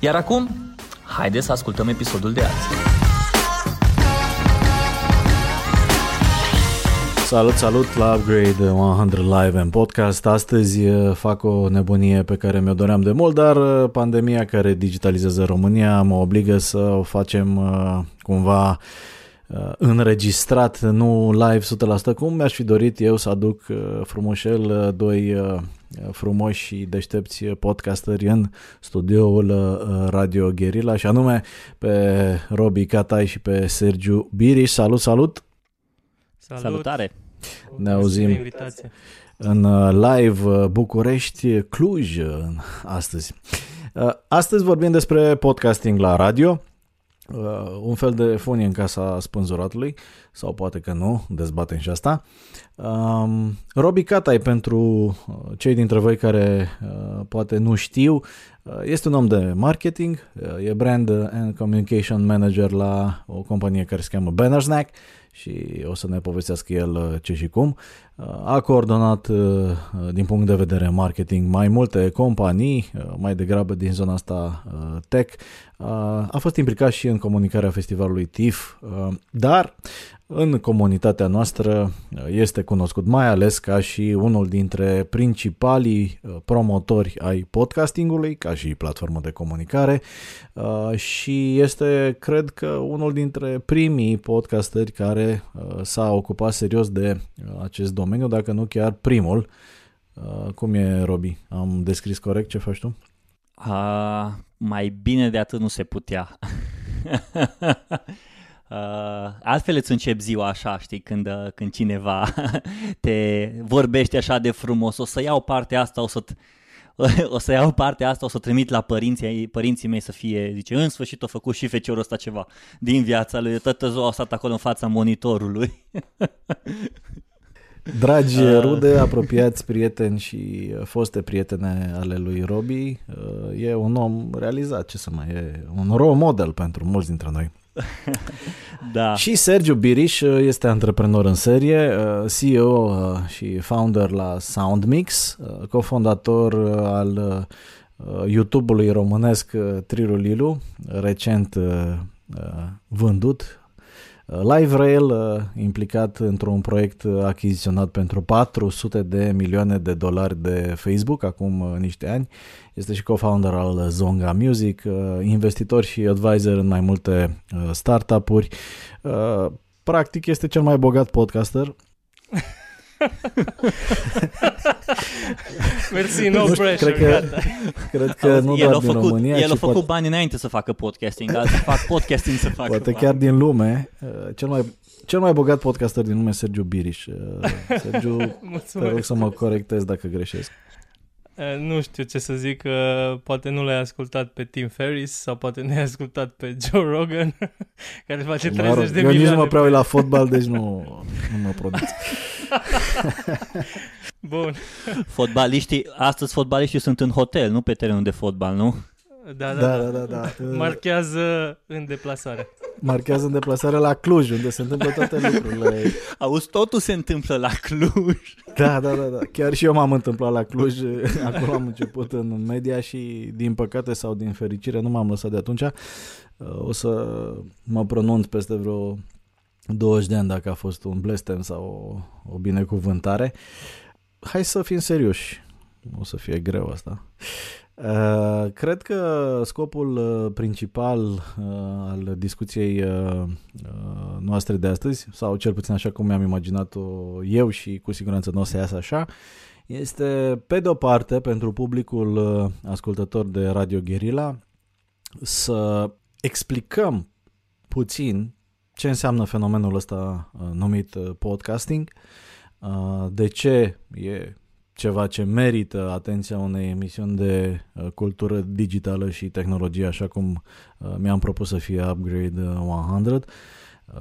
Iar acum, haideți să ascultăm episodul de azi. Salut la Upgrade 100 Live and Podcast. Astăzi fac o nebunie pe care mi-o doream de mult, dar pandemia care digitalizează România mă obligă să o facem cumva înregistrat, nu live 100%, cum mi-aș fi dorit eu să aduc frumușel doi frumoși și deștepți podcasteri în studioul Radio Guerilla, și anume pe Robi Catai și pe Sergiu Biriș. Salut! Salutare! Ne auzim în live București, Cluj astăzi. Astăzi vorbim despre podcasting la radio, un fel de fonie în casa spânzuratului, sau poate că nu, dezbatem și asta. Robi Catai, pentru cei dintre voi care poate nu știu, este un om de marketing, e brand and communication manager la o companie care se cheamă Bannersnack și o să ne povestească el ce și cum. A coordonat din punct de vedere marketing mai multe companii, mai degrabă din zona asta tech. A fost implicat și în comunicarea festivalului TIF, dar în comunitatea noastră este cunoscut mai ales ca și unul dintre principalii promotori ai podcastingului, ca și platformă de comunicare, și este, cred că, unul dintre primii podcasteri care s-a ocupat serios de acest domeniu, dacă nu chiar primul. Cum e, Robi? Am descris corect ce faci tu? Mai bine de atât nu se putea. Altfel îți încep ziua așa, știi, când cineva te vorbește așa de frumos. O să iau partea asta, o să trimit la părinții mei să fie, zice, în sfârșit a făcut și feciorul ăsta ceva din viața lui, toată ziua a stat acolo în fața monitorului. Dragi rude, apropiați, prieteni și foste prietene ale lui Robi, e un om realizat, ce să mai e, un role model pentru mulți dintre noi. Da. Și Sergiu Biriș este antreprenor în serie, CEO și founder la Soundmix, cofondator al YouTube-ului românesc Trilulilu, recent vândut, LiveRail, implicat într-un proiect achiziționat pentru $400 de milioane de Facebook acum niște ani. Este și co-founder al Zonga Music, investitor și advisor în mai multe startup-uri. Practic este cel mai bogat podcaster. Mersi, no pressure. Cred că nu doar din România. El a făcut bani înainte să facă podcasting, alții fac podcasting să facă poate bani. Chiar din lume, cel mai bogat podcaster din lume, Sergiu Biriș. Sergiu, te rog să mă corectez dacă greșesc. Nu știu ce să zic, poate nu l-ai ascultat pe Tim Ferriss sau poate nu l-ai ascultat pe Joe Rogan, care face 30 de milioane. Eu nici nu mă prea uit la fotbal, deci nu mă produc. Bun. Astăzi fotbaliștii sunt în hotel, nu pe terenul de fotbal, nu? Da. Marchează în deplasare. Marchează în deplasare la Cluj, unde se întâmplă toate lucrurile. Auzi, totul se întâmplă la Cluj. Da. Chiar și eu m-am întâmplat la Cluj. Acolo am început în media și, din păcate sau din fericire, nu m-am lăsat de atunci. O să mă pronunț peste vreo 20 de ani dacă a fost un blestem sau o binecuvântare. Hai să fim serioși. O să fie greu asta. Cred că scopul principal al discuției noastre de astăzi, sau cel puțin așa cum mi-am imaginat-o eu și cu siguranță nu o să iasă așa, este, pe de-o parte, pentru publicul ascultător de Radio Guerilla, să explicăm puțin ce înseamnă fenomenul ăsta numit podcasting, de ce e ceva ce merită atenția unei emisiuni de cultură digitală și tehnologie, așa cum mi-am propus să fie Upgrade 100,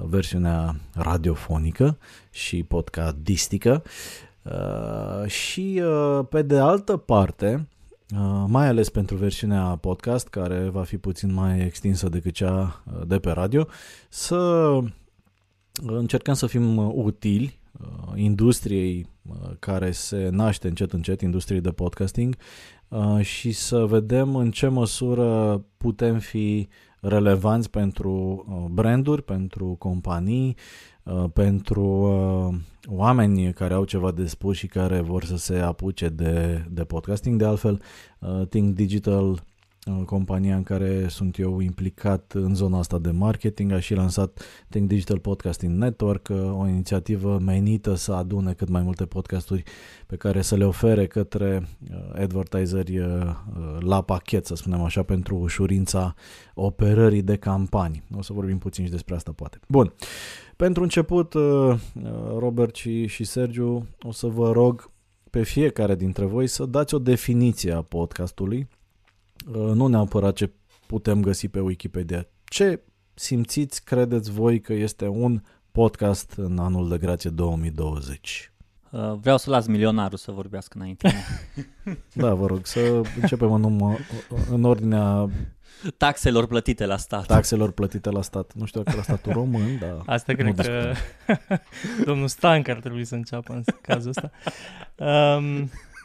versiunea radiofonică și podcastică. Și pe de altă parte, mai ales pentru versiunea podcast, care va fi puțin mai extinsă decât cea de pe radio, să încercăm să fim utili industriei care se naște încet, industriei de podcasting, și să vedem în ce măsură putem fi relevanți pentru branduri, pentru companii, pentru oameni care au ceva de spus și care vor să se apuce de podcasting. De altfel, Think Digital, compania în care sunt eu implicat în zona asta de marketing, a și lansat Think Digital Podcasting Network, o inițiativă menită să adune cât mai multe podcasturi pe care să le ofere către advertiseri la pachet, să spunem așa, pentru ușurința operării de campanii. O să vorbim puțin și despre asta, poate. Bun, pentru început, Robert și Sergiu, o să vă rog pe fiecare dintre voi să dați o definiție a podcastului. Nu neapărat ce putem găsi pe Wikipedia. Ce simțiți, credeți voi că este un podcast în anul de grație 2020? Vreau să las milionarul să vorbească înainte. Da, vă rog, să începem în ordinea taxelor plătite la stat. Nu știu dacă la statul român, dar... Asta cred că domnul Stanca ar trebui să înceapă în cazul ăsta.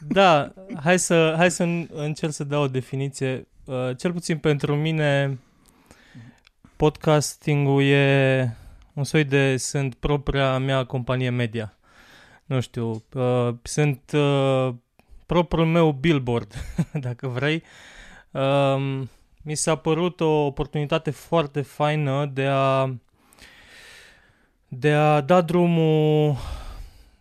Da, hai să încerc să dau o definiție. Cel puțin pentru mine, podcastingul e un soi de... Sunt propria mea companie media. Nu știu, sunt propriul meu billboard, dacă vrei. Mi s-a părut o oportunitate foarte faină de a da drumul,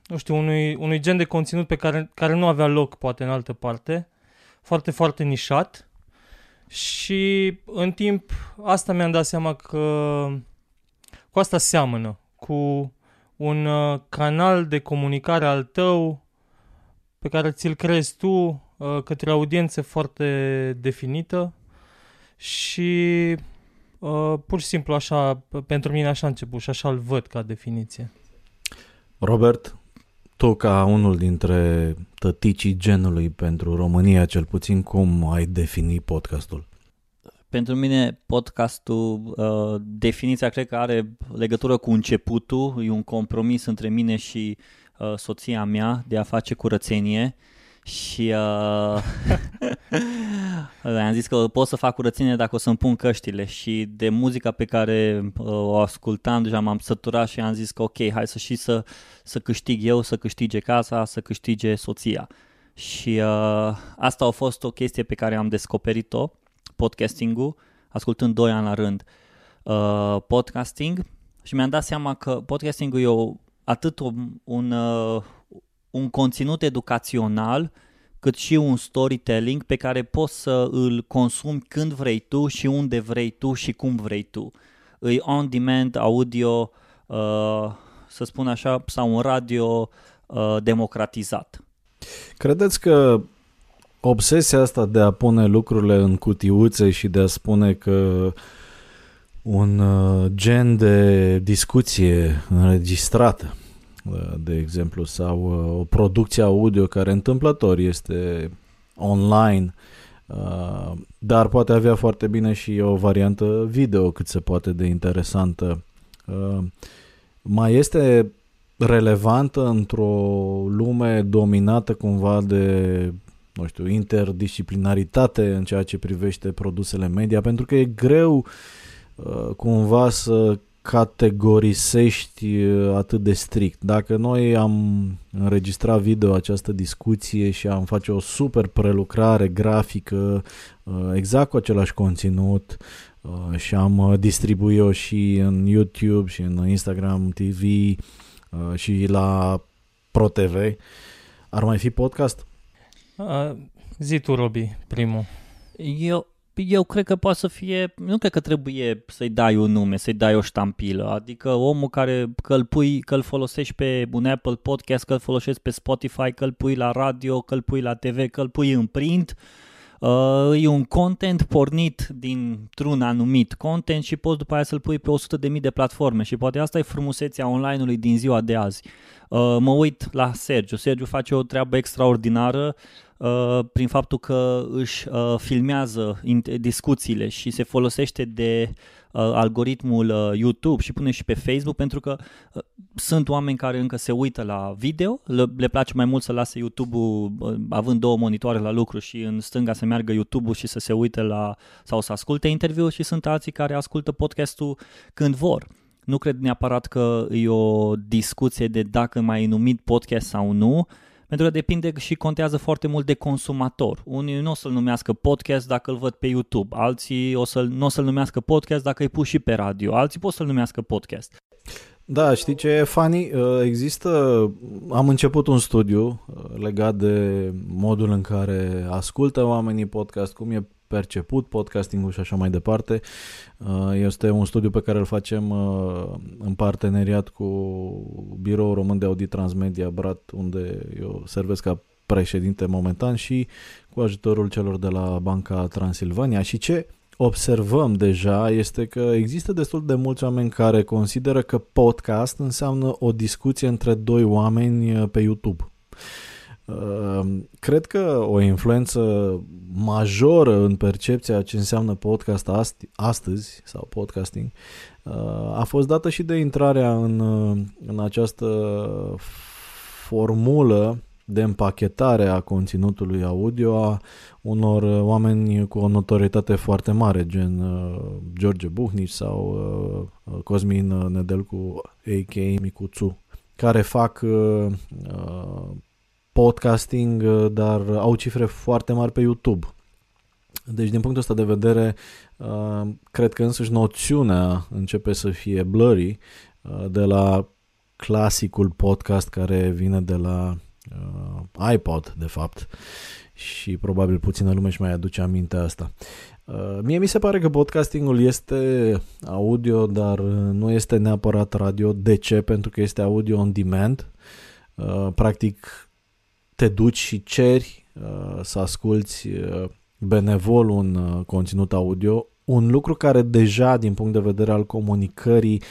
nu știu, unui gen de conținut pe care nu avea loc poate în altă parte, foarte, foarte nișat. Și în timp asta mi-am dat seama că cu asta seamănă, cu un canal de comunicare al tău pe care ți-l creezi tu către o audiență foarte definită și pur și simplu așa, pentru mine așa a început și așa îl văd ca definiție. Robert, tu ca unul dintre tăticii genului pentru România, cel puțin, cum ai defini podcastul? Pentru mine podcastul, definiția cred că are legătură cu începutul, e un compromis între mine și soția mea de a face curățenie și am zis că pot să fac curățenie dacă o să-mi pun căștile și de muzica pe care o ascultam deja m-am săturat și am zis că ok, hai să câștig eu, să câștige casa, să câștige soția și asta a fost o chestie pe care am descoperit-o, podcasting-ul, ascultând 2 ani la rând podcasting și mi-am dat seama că podcasting-ul e un conținut educațional, cât și un storytelling pe care poți să îl consumi când vrei tu și unde vrei tu și cum vrei tu. E on-demand audio, să spun așa, sau un radio democratizat. Credeți că obsesia asta de a pune lucrurile în cutiuțe și de a spune că un gen de discuție înregistrată, de exemplu, sau o producție audio care întâmplător este online, dar poate avea foarte bine și o variantă video cât se poate de interesantă, mai este relevantă într-o lume dominată cumva de, nu știu, interdisciplinaritate în ceea ce privește produsele media, pentru că e greu cumva să categorisești atât de strict. Dacă noi am înregistrat video această discuție și am face o super prelucrare grafică exact cu același conținut și am distribuit-o și în YouTube și în Instagram TV și la Pro TV, ar mai fi podcast? Zi tu, Robi, primul. Eu eu cred că poate să fie, nu cred că trebuie să-i dai un nume, să-i dai o ștampilă, adică omul care că-l folosești pe un Apple Podcast, că-l folosești pe Spotify, că-l pui la radio, că-l pui la TV, că-l pui în print, e un content pornit dintr-un anumit content și poți după aia să-l pui pe 100.000 de platforme și poate asta e frumusețea online-ului din ziua de azi. Mă uit la Sergiu. Sergiu face o treabă extraordinară prin faptul că își filmează discuțiile și se folosește de algoritmul YouTube și pune și pe Facebook, pentru că sunt oameni care încă se uită la video, le place mai mult să lase YouTube-ul având două monitoare la lucru și în stânga să meargă YouTube-ul și să se uite la sau să asculte interviul, și sunt alții care ascultă podcastul când vor. Nu cred neapărat că e o discuție de dacă mai e numit podcast sau nu, pentru că depinde și contează foarte mult de consumator. Unii nu o să-l numească podcast dacă îl văd pe YouTube, alții nu o să-l numească podcast dacă îi pui și pe radio, alții pot să-l numească podcast. Da, știi ce e funny? Am început un studiu legat de modul în care ascultă oamenii podcast, cum e perceput podcastingul și așa mai departe. Este un studiu pe care îl facem în parteneriat cu Biroul Român de Audit Transmedia, Brat, unde eu servesc ca președinte momentan, și cu ajutorul celor de la Banca Transilvania. Și ce observăm deja este că există destul de mulți oameni care consideră că podcast înseamnă o discuție între doi oameni pe YouTube. Cred că o influență majoră în percepția ce înseamnă podcast astăzi sau podcasting a fost dată și de intrarea în această formulă de împachetare a conținutului audio a unor oameni cu o notorietate foarte mare, gen George Buhnici sau Cosmin Nedelcu, a.k.a. Micuțu, care fac podcasting, dar au cifre foarte mari pe YouTube. Deci, din punctul ăsta de vedere, cred că însăși noțiunea începe să fie blurry de la clasicul podcast care vine de la iPod, de fapt, și probabil puțină lume își mai aduce aminte asta. Mie mi se pare că podcastingul este audio, dar nu este neapărat radio. De ce? Pentru că este audio on demand. Practic, te duci și ceri să asculți benevol un conținut audio, un lucru care deja din punct de vedere al comunicării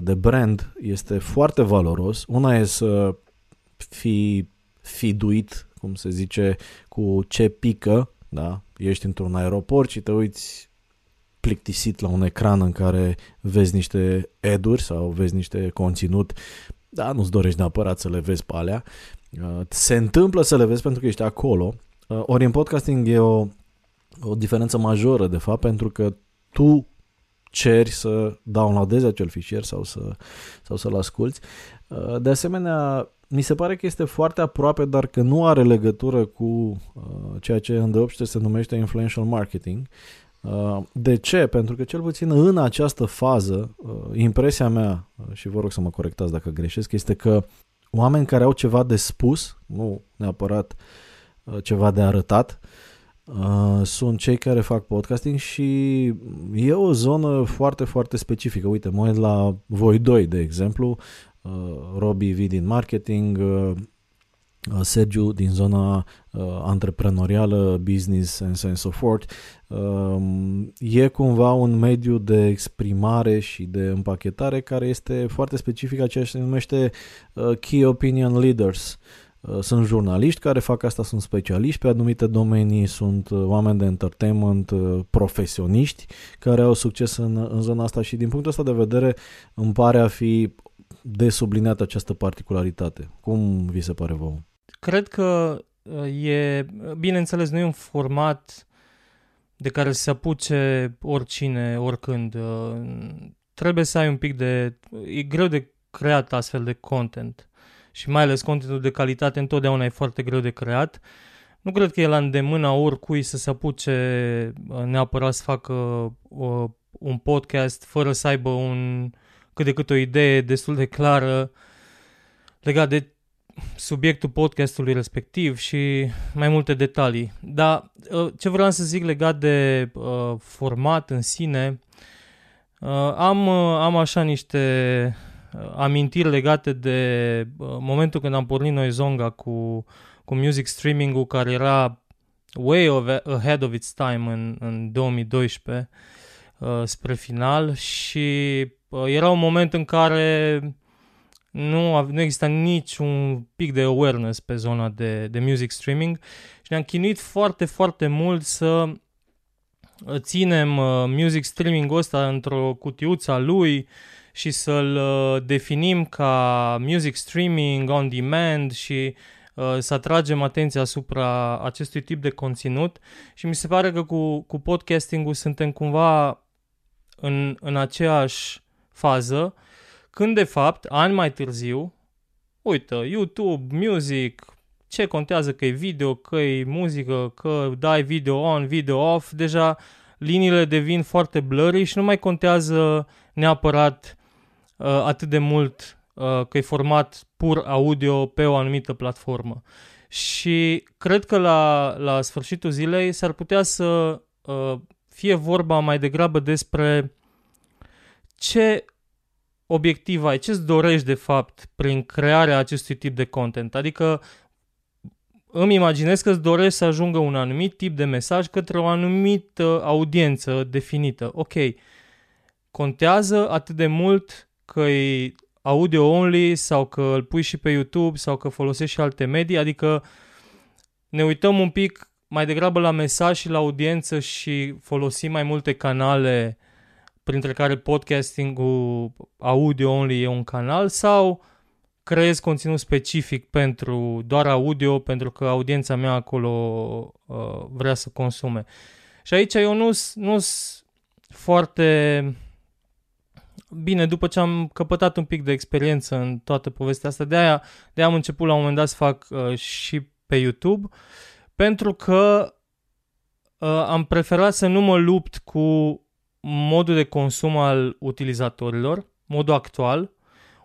de brand este foarte valoros. Una e să fii fiduit, cum se zice, cu ce pică, da? Ești într-un aeroport și te uiți plictisit la un ecran în care vezi niște ad-uri sau vezi niște conținut, dar nu-ți dorești neapărat să le vezi pe alea. Se întâmplă să le vezi pentru că ești acolo. Ori în podcasting e o diferență majoră, de fapt, pentru că tu ceri să downloadezi acel fișier sau să-l asculți. De asemenea, mi se pare că este foarte aproape, dar că nu are legătură cu ceea ce îndeopște se numește influential marketing. De ce? Pentru că cel puțin în această fază, impresia mea, și vă rog să mă corectați dacă greșesc, este că oameni care au ceva de spus, nu neapărat ceva de arătat, sunt cei care fac podcasting și e o zonă foarte, foarte specifică. Uite, mă uit la voi doi, de exemplu, Robi V din marketing, Sergiu din zona antreprenorială, business and so forth. E cumva un mediu de exprimare și de împachetare care este foarte specific a ceea ce se numește key opinion leaders. Sunt jurnaliști care fac asta, sunt specialiști pe anumite domenii, sunt oameni de entertainment, profesioniști care au succes în zona asta și din punctul ăsta de vedere îmi pare a fi desubliniată această particularitate. Cum vi se pare vouă? Cred că e, bineînțeles, nu e un format de care se apuce oricine, oricând. Trebuie să ai un pic de... E greu de creat astfel de content. Și mai ales contentul de calitate întotdeauna e foarte greu de creat. Nu cred că e la îndemâna oricui să se apuce neapărat să facă un podcast fără să aibă cât de cât o idee destul de clară legat de subiectul podcastului respectiv și mai multe detalii. Dar ce vreau să zic legat de format în sine, am așa niște amintiri legate de momentul când am pornit noi Zonga cu music streaming-ul, care era way ahead of its time în 2012 spre final, și era un moment în care nu exista niciun pic de awareness pe zona de music streaming și ne-am chinuit foarte, foarte mult să ținem music streaming-ul ăsta într-o cutiuță a lui și să-l definim ca music streaming on demand și să atragem atenția asupra acestui tip de conținut. Și mi se pare că cu podcasting-ul suntem cumva în aceeași fază, când de fapt, ani mai târziu, uite, YouTube, music, ce contează că e video, că e muzică, că dai video on, video off, deja liniile devin foarte blurry și nu mai contează neapărat atât de mult că e format pur audio pe o anumită platformă. Și cred că la sfârșitul zilei s-ar putea să fie vorba mai degrabă despre ce obiectiv ai, ce-ți dorești de fapt prin crearea acestui tip de content. Adică îmi imaginez că îți dorești să ajungă un anumit tip de mesaj către o anumită audiență definită. Ok, contează atât de mult că e audio only sau că îl pui și pe YouTube sau că folosești și alte medii? Adică ne uităm un pic mai degrabă la mesaj și la audiență și folosim mai multe canale, printre care podcasting-ul audio only e un canal, sau creez conținut specific pentru doar audio, pentru că audiența mea acolo vrea să consume. Și aici eu nu foarte bine, după ce am căpătat un pic de experiență în toată povestea asta, de-aia am început la un moment dat să fac și pe YouTube, pentru că am preferat să nu mă lupt cu modul de consum al utilizatorilor, modul actual,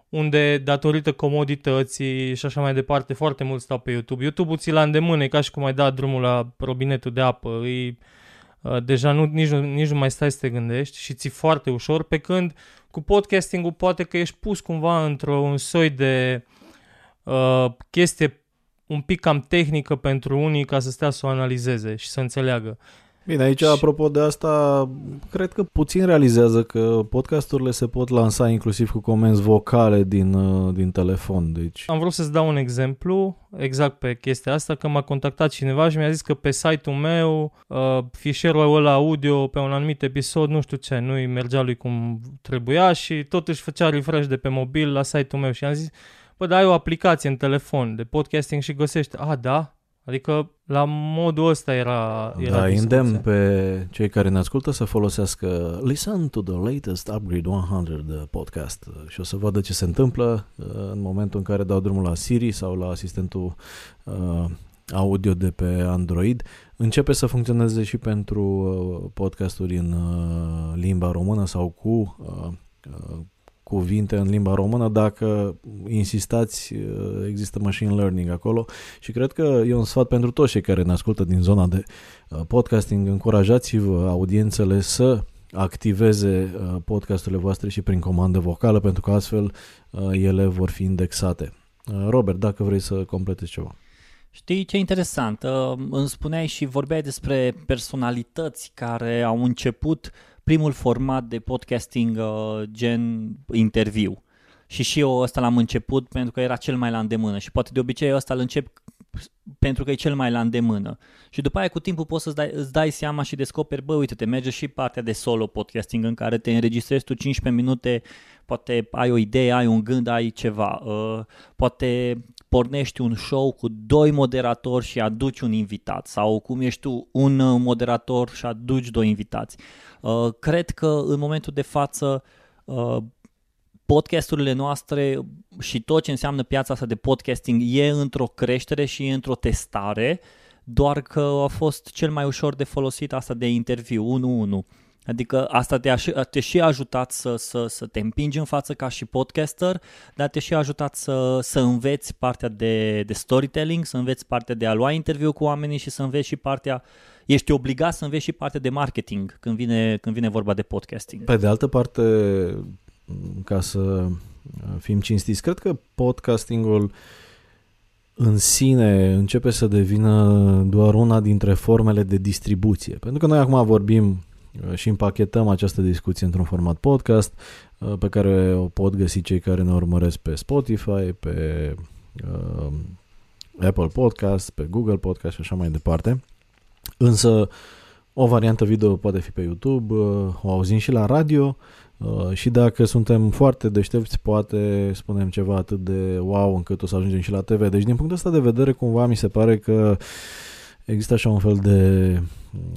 unde datorită comodității și așa mai departe, foarte mult stau pe YouTube. YouTube-ul ți la îndemână, e ca și cum ai dat drumul la robinetul de apă, deja nici nu mai stai să te gândești și ți foarte ușor, pe când cu podcasting-ul poate că ești pus cumva într-un soi de chestie un pic cam tehnică pentru unii, ca să stea să o analizeze și să înțeleagă. Bine, aici, apropo de asta, cred că puțin realizează că podcasturile se pot lansa inclusiv cu comenzi vocale din telefon. Deci am vrut să-ți dau un exemplu exact pe chestia asta, că m-a contactat cineva și mi-a zis că pe site-ul meu fișierul ăla audio pe un anumit episod, nu știu ce, nu-i mergea lui cum trebuia și totuși făcea refresh de pe mobil la site-ul meu și am zis, bă, dar ai o aplicație în telefon de podcasting și găsești. A, da? Adică la modul ăsta era da, îndemn pe cei care ne ascultă să folosească Listen to the latest Upgrade 100 podcast și o să vadă ce se întâmplă în momentul în care dau drumul la Siri sau la asistentul audio de pe Android. Începe să funcționeze și pentru podcasturi în limba română sau cu cuvinte în limba română. Dacă insistați, există machine learning acolo și cred că e un sfat pentru toți cei care ne ascultă din zona de podcasting. Încurajați-vă audiențele să activeze podcasturile voastre și prin comandă vocală, pentru că astfel ele vor fi indexate. Robert, dacă vrei să completezi ceva. Știi ce interesant? Îmi spuneai și vorbeai despre personalități care au început primul format de podcasting gen interviu. Și eu ăsta l-am început pentru că era cel mai la îndemână și poate de obicei ăsta îl încep pentru că e cel mai la îndemână. Și după aia cu timpul poți să îți dai seama și descoperi, bă, uite, te merge și partea de solo podcasting în care te înregistrezi tu 15 minute, poate ai o idee, ai un gând, ai ceva. Poate pornești un show cu doi moderatori și aduci un invitat, sau cum ești tu un moderator și aduci doi invitați. Cred că în momentul de față podcasturile noastre și tot ce înseamnă piața asta de podcasting e într-o creștere și e într-o testare, doar că a fost cel mai ușor de folosit asta de interviu 1-1. Adică asta te și ajutat să te împingi în față ca și podcaster, dar te și ajutat să înveți partea de storytelling, să înveți partea de a lua interviu cu oamenii și să înveți și partea, ești obligat să înveți și partea de marketing când vine vorba de podcasting. Pe de altă parte, ca să fim cinstiți, cred că podcastingul în sine începe să devină doar una dintre formele de distribuție. Pentru că noi acum vorbim și împachetăm această discuție într-un format podcast pe care o pot găsi cei care ne urmăresc pe Spotify, pe Apple Podcasts, pe Google Podcasts și așa mai departe. Însă o variantă video poate fi pe YouTube, o auzim și la radio și dacă suntem foarte deștepți poate spunem ceva atât de wow încât o să ajungem și la TV. Deci din punctul ăsta de vedere cumva mi se pare că există așa un fel de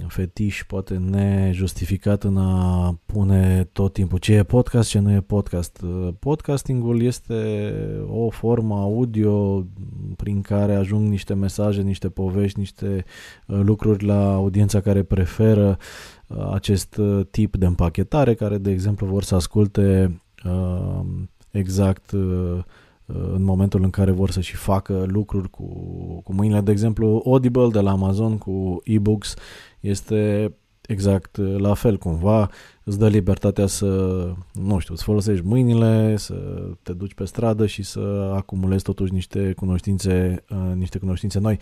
fetiș poate nejustificat în a pune tot timpul ce e podcast, ce nu e podcast. Podcastingul este o formă audio prin care ajung niște mesaje, niște povești, niște lucruri la audiența care preferă acest tip de împachetare, care de exemplu vor să asculte exact în momentul în care vor să și facă lucruri cu mâinile. De exemplu, Audible de la Amazon cu e-books este exact la fel cumva, îți dă libertatea să, nu știu, să folosești mâinile, să te duci pe stradă și să acumulezi totuși niște cunoștințe noi.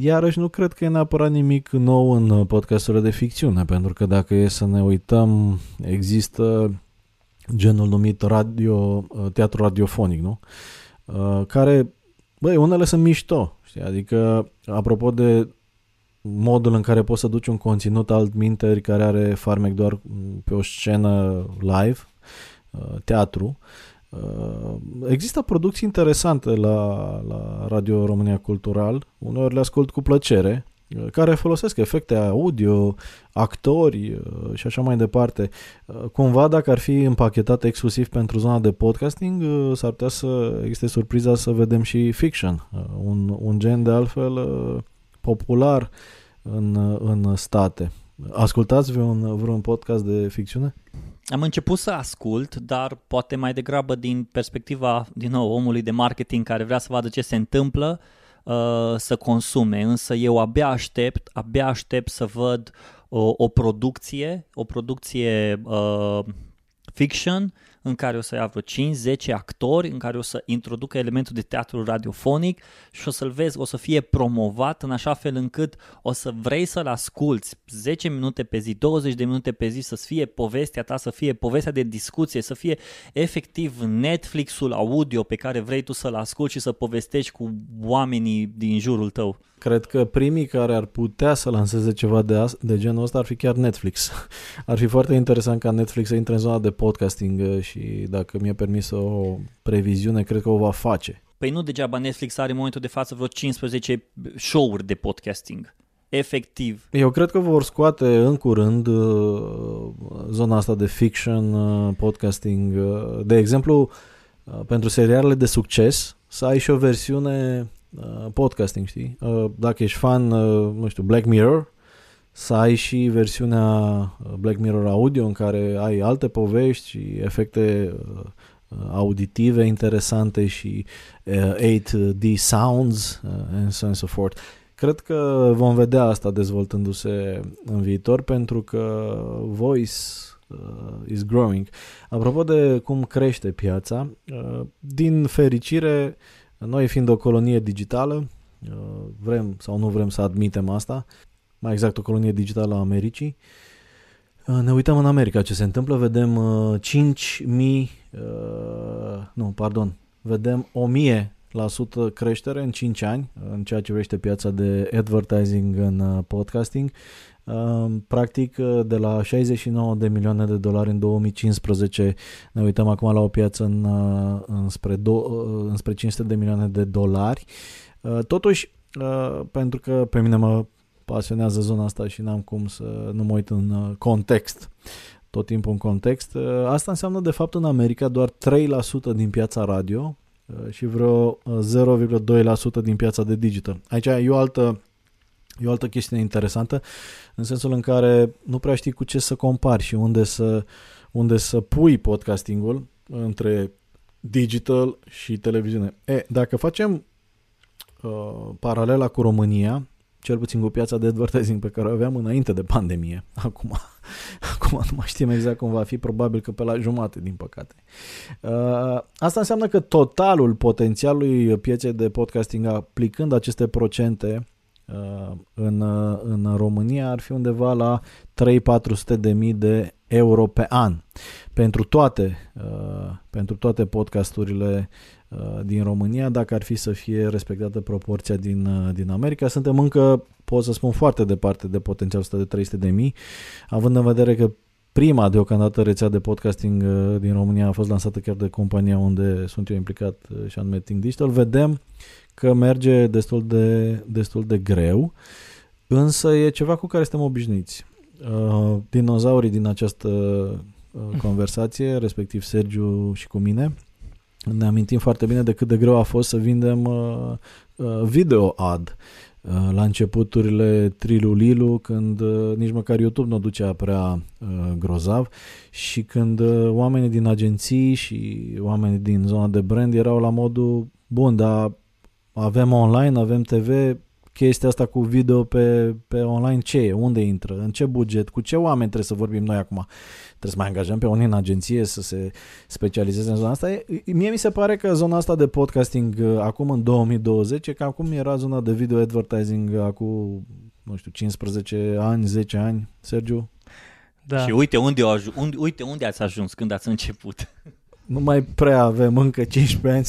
Iarăși nu cred că e neapărat nimic nou în podcasturile de ficțiune, pentru că dacă e să ne uităm, există genul numit teatru radiofonic, nu? Care, unele sunt mișto, știi? Adică, apropo de modul în care poți să duci un conținut altminteri care are farmec doar pe o scenă live, teatru, există producții interesante la Radio România Cultural, uneori le ascult cu plăcere, care folosesc efecte audio, actori și așa mai departe. Cumva dacă ar fi împachetat exclusiv pentru zona de podcasting, s-ar putea să existe surpriza să vedem și fiction, un gen de altfel popular în state. Ascultați vreun podcast de ficțiune? Am început să ascult, dar poate mai degrabă din perspectiva, din nou, omului de marketing care vrea să vadă ce se întâmplă, să consume, însă eu abia aștept să văd o producție fiction în care o să ia vreo 5-10 actori, în care o să introducă elementul de teatru radiofonic și o să-l vezi, o să fie promovat în așa fel încât o să vrei să-l asculți 10 minute pe zi, 20 de minute pe zi, să fie povestea ta, să fie povestea de discuție, să fie efectiv Netflix-ul audio pe care vrei tu să-l asculți și să povestești cu oamenii din jurul tău. Cred că primii care ar putea să lanseze ceva de genul ăsta ar fi chiar Netflix. Ar fi foarte interesant ca Netflix să intre în zona de podcasting și dacă mi-a permis o previziune, cred că o va face. Păi nu degeaba Netflix are în momentul de față vreo 15 show-uri de podcasting. Efectiv. Eu cred că vor scoate în curând zona asta de fiction, podcasting. De exemplu, pentru serialele de succes să ai și o versiune podcasting, știi? Dacă ești fan, nu știu, Black Mirror, să ai și versiunea Black Mirror audio în care ai alte povești și efecte auditive interesante și 8D sounds and so on and so forth. Cred că vom vedea asta dezvoltându-se în viitor pentru că voice is growing. Apropo de cum crește piața, din fericire, noi fiind o colonie digitală, vrem sau nu vrem să admitem asta, mai exact o colonie digitală a Americii, ne uităm în America ce se întâmplă, vedem 1000% creștere în 5 ani în ceea ce privește piața de advertising în podcasting. Practic de la 69 de milioane de dolari în 2015 ne uităm acum la o piață înspre 500 de milioane de dolari. Totuși, pentru că pe mine mă pasionează zona asta și n-am cum să nu mă uit în context, tot timpul în context, asta înseamnă de fapt în America doar 3% din piața radio și vreo 0,2% din piața de digital. Aici e o altă E o altă chestie interesantă, în sensul în care nu prea știi cu ce să compari și unde să pui podcastingul între digital și televiziune. Dacă facem paralela cu România, cel puțin cu piața de advertising pe care o aveam înainte de pandemie, acum nu mai știm exact cum va fi, probabil că pe la jumate, din păcate. Asta înseamnă că totalul potențialului pieței de podcasting, aplicând aceste procente în România, ar fi undeva la 300-400 de mii de euro pe an pentru toate podcasturile din România, dacă ar fi să fie respectată proporția din America. Suntem încă, pot să spun, foarte departe de potențialul ăsta de 300 de mii, având în vedere că prima deocamdată rețea de podcasting din România a fost lansată chiar de compania unde sunt eu implicat, și anume Think Digital. Vedem că merge destul de greu, însă e ceva cu care suntem obișnuiți. Dinozaurii din această conversație, respectiv Sergiu și cu mine, ne amintim foarte bine de cât de greu a fost să vindem video ad la începuturile Trilulilu, când nici măcar YouTube nu ducea prea grozav și când oamenii din agenții și oamenii din zona de brand erau la modul bun, dar avem online, avem TV, chestia asta cu video pe online ce e? Unde intră? În ce buget? Cu ce oameni trebuie să vorbim noi acum? Trebuie să mai angajăm pe unii în agenție să se specializeze în zona asta? Mie mi se pare că zona asta de podcasting acum în 2020 e cam cum era zona de video advertising acum, nu știu, 15 ani, 10 ani, Sergiu? Da. Și uite unde ați ajuns când ați început. Nu mai prea avem încă 15 ani.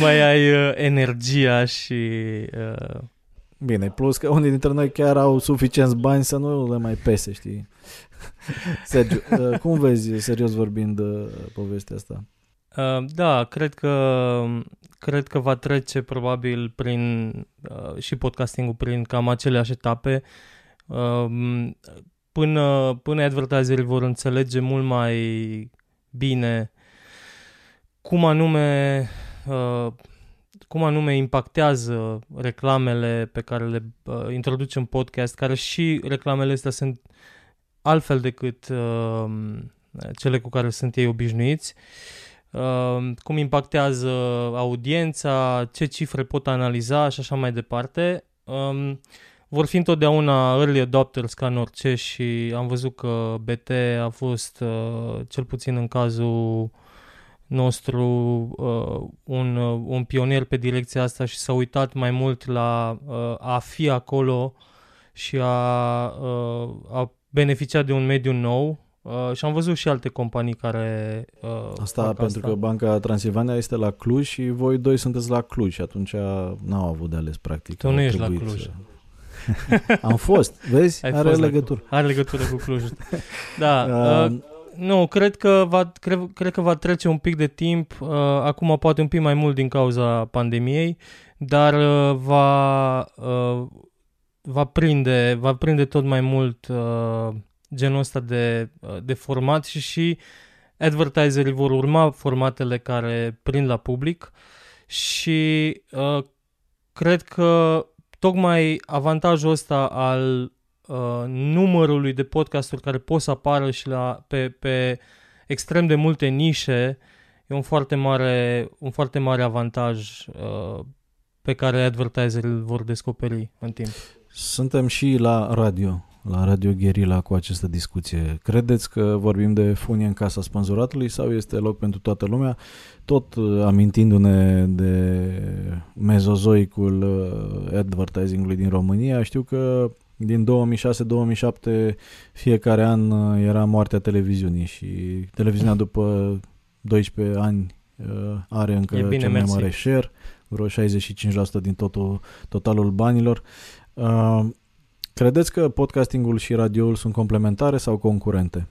Mai ai energia și... Bine, plus că unii dintre noi chiar au suficienți bani să nu le mai pese, știi? Sergiu, cum vezi, serios vorbind, povestea asta? Da, cred că va trece probabil prin și podcastingul prin cam aceleași etape. Până advertiserii vor înțelege mult mai bine cum anume impactează reclamele pe care le introduce în podcast, care și reclamele astea sunt altfel decât cele cu care sunt ei obișnuiți, cum impactează audiența, ce cifre pot analiza și așa mai departe. Vor fi întotdeauna early adopters ca în orice și am văzut că BT a fost, cel puțin în cazul nostru, un pionier pe direcția asta și s-a uitat mai mult la a fi acolo și a beneficia de un mediu nou. Și am văzut și alte companii care... Că Banca Transilvania este la Cluj și voi doi sunteți la Cluj și atunci n-au avut de ales, practic. Tu nu ești la Cluj. Am fost, vezi? Are legătură. Are legătură cu Clujul. Da. Nu, cred că va trece un pic de timp, acum poate un pic mai mult din cauza pandemiei, dar va prinde tot mai mult genul ăsta de format și advertiserii vor urma formatele care prind la public și cred că tocmai avantajul ăsta al numărului de podcasturi care pot să apară și pe extrem de multe nișe e un foarte mare avantaj pe care advertiserii îl vor descoperi în timp. Suntem și la Radio Guerilla cu această discuție. Credeți că vorbim de funie în casa sponsoratului sau este loc pentru toată lumea? Tot amintindu-ne de mezozoicul advertising-ului din România, știu că din 2006-2007 fiecare an era moartea televiziunii și televiziunea după 12 ani are încă cel mai mare share, vreo 65% din totalul banilor. Credeți că podcastingul și radioul sunt complementare sau concurente?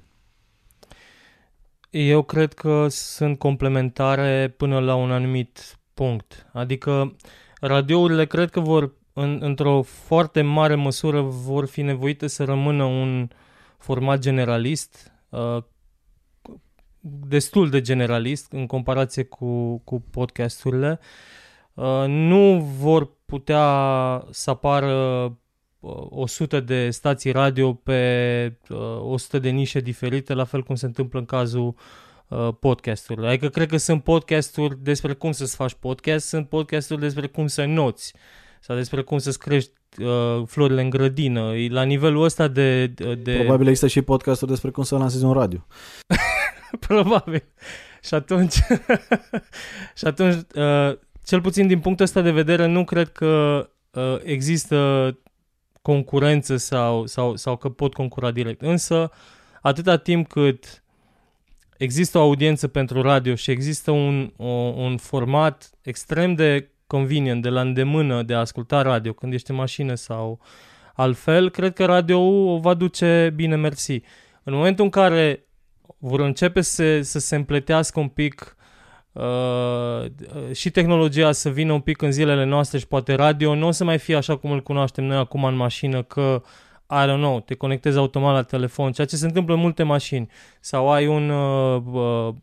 Eu cred că sunt complementare până la un anumit punct. Adică radiourile cred că vor, într-o foarte mare măsură, vor fi nevoite să rămână un format generalist, destul de generalist în comparație cu podcasturile. Nu vor putea să apară 100 de stații radio pe 100 de nișe diferite, la fel cum se întâmplă în cazul podcasturilor. Adică cred că sunt podcasturi despre cum să-ți faci podcast, sunt podcasturi despre cum să înnoți sau despre cum să-ți crești florile în grădină. La nivelul ăsta de... Probabil există și podcasturi despre cum să lansezi un radio. Probabil. Și atunci cel puțin din punctul ăsta de vedere, nu cred că există concurență sau că pot concura direct. Însă, atâta timp cât există o audiență pentru radio și există un format extrem de convenient, de la îndemână, de a asculta radio când ești în mașină sau altfel, cred că radio-ul o va duce bine, mersi. În momentul în care vor începe să se împletească un pic și tehnologia să vină un pic în zilele noastre și poate radio nu o să mai fie așa cum îl cunoaștem noi acum în mașină, că, I don't know, te conectezi automat la telefon, ceea ce se întâmplă în multe mașini, sau ai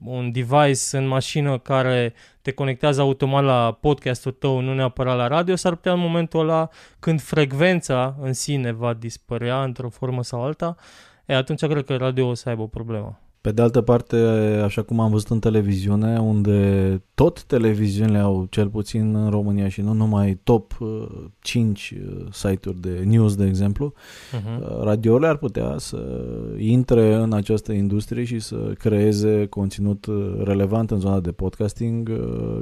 un device în mașină care te conectează automat la podcastul tău, nu neapărat la radio. S-ar putea în momentul ăla, când frecvența în sine va dispărea într-o formă sau alta, atunci cred că radio o să aibă o problemă. Pe de altă parte, așa cum am văzut în televiziune, unde tot televiziunile au, cel puțin în România și nu numai, top 5 site-uri de news, de exemplu, radiole ar putea să intre în această industrie și să creeze conținut relevant în zona de podcasting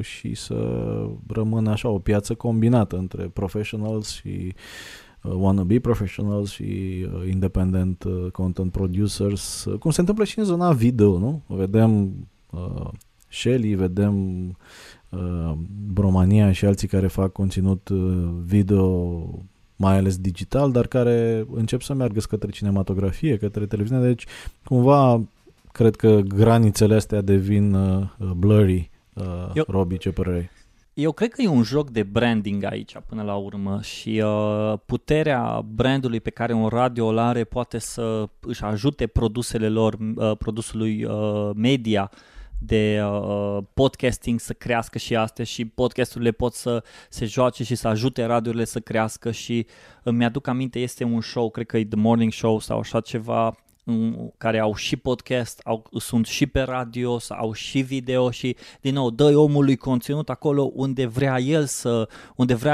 și să rămână așa o piață combinată între professionals și wannabe professionals și independent content producers, cum se întâmplă și în zona video, nu? Vedem Shelly, vedem Bromania și alții care fac conținut video, mai ales digital, dar care încep să meargă către cinematografie, către televiziune, deci cumva cred că granițele astea devin blurry. Robi, ce părere ai? Eu cred că e un joc de branding aici până la urmă și puterea brandului pe care un radio îl are poate să își ajute produsele lor, produsului media de podcasting să crească și astea, și podcasturile pot să se joace și să ajute radiourile să crească. Și îmi aduc aminte, este un show, cred că e The Morning Show sau așa ceva, care au și podcast, sunt și pe radio, au și video și din nou dă omului conținut acolo unde vrea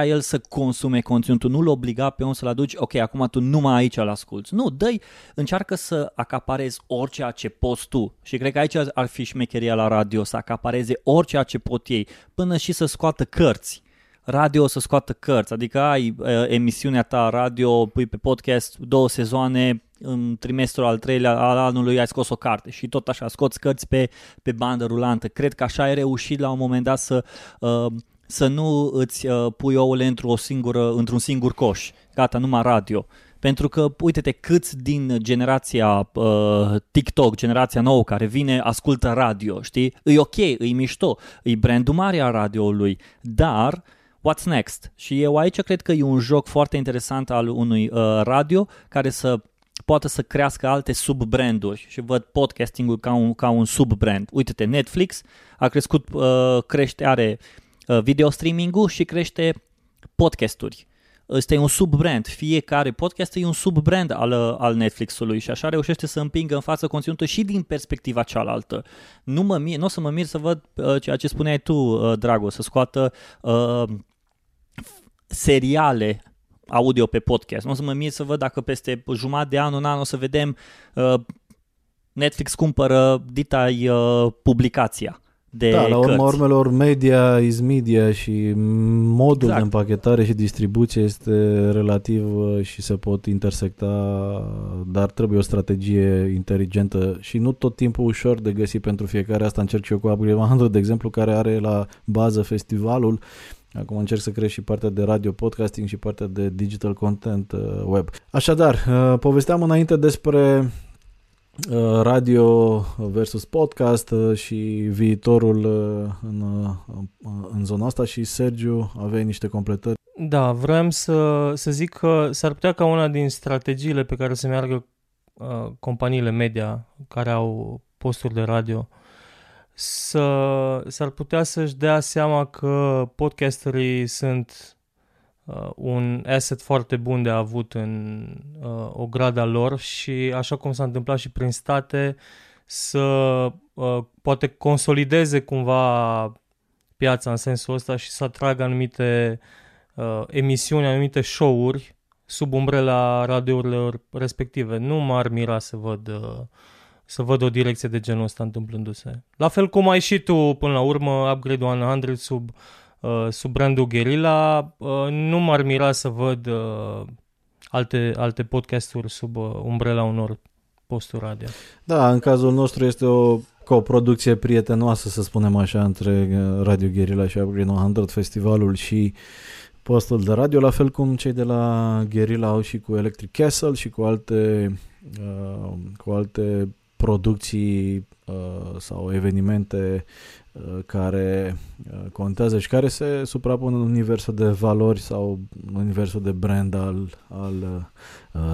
el să consume conținutul, nu-l obliga pe om să-l aduci, ok, acum tu numai aici îl asculți. Nu, încearcă să acaparezi orice ce poți tu și cred că aici ar fi șmecheria la radio, să acapareze orice ce pot ei, până și să scoată cărți. Radio o să scoată cărți, adică ai emisiunea ta radio, pui pe podcast 2 sezoane, în trimestrul al 3-lea al anului ai scos o carte și tot așa, scoți cărți pe bandă rulantă. Cred că așa ai reușit la un moment dat să nu îți pui ouăle într-un singur coș, gata, numai radio. Pentru că, uite-te, câți din generația TikTok, generația nouă care vine, ascultă radio, știi? E ok, e mișto, e brandul mare a radioului, dar... What's next? Și eu aici cred că e un joc foarte interesant al unui radio care să poată să crească alte sub-branduri și văd podcastingul ca un sub-brand. Uite-te, Netflix a crescut, are video streaming-ul și crește podcasturi. Este un sub-brand, fiecare podcast e un sub-brand al Netflix-ului și așa reușește să împingă în față conținutul și din perspectiva cealaltă. Nu o să mă mir să văd ceea ce spuneai tu, Drago, să scoată seriale audio pe podcast. Nu o să mă mir să văd dacă peste jumătate de an, un an, o să vedem Netflix cumpără dita-i publicația. Da, la urma urmelor, media is media și modul de împachetare și distribuție este relativ și se pot intersecta, dar trebuie o strategie inteligentă și nu tot timpul ușor de găsit pentru fiecare. Asta încerc eu cu Upgrade 100, de exemplu, care are la bază festivalul. Acum încerc să creez și partea de radio podcasting și partea de digital content web. Așadar, povesteam înainte despre radio versus podcast și viitorul în zona asta și Sergiu, aveai niște completări? Da, vreau să zic că s-ar putea ca una din strategiile pe care se meargă companiile media care au posturi de radio s-ar putea să-și dea seama că podcasterii sunt un asset foarte bun de a avut în ograda lor și, așa cum s-a întâmplat și prin state, să poate consolideze cumva piața în sensul ăsta și să atragă anumite emisiuni, anumite show-uri sub umbrela radiourilor respective. Nu m-ar mira să văd o direcție de genul ăsta întâmplându-se. La fel cum ai și tu, până la urmă, Upgrade 100 sub brandul Guerilla, nu m-ar mira să văd alte podcasturi sub umbrela unor posturi radio. Da, în cazul nostru este o coproducție prietenoasă, să spunem așa, între Radio Guerilla și Upgrade 100, festivalul și postul de radio, la fel cum cei de la Guerilla au și cu Electric Castle și cu alte producții sau evenimente care contează și care se suprapun în universul de valori sau universul de brand al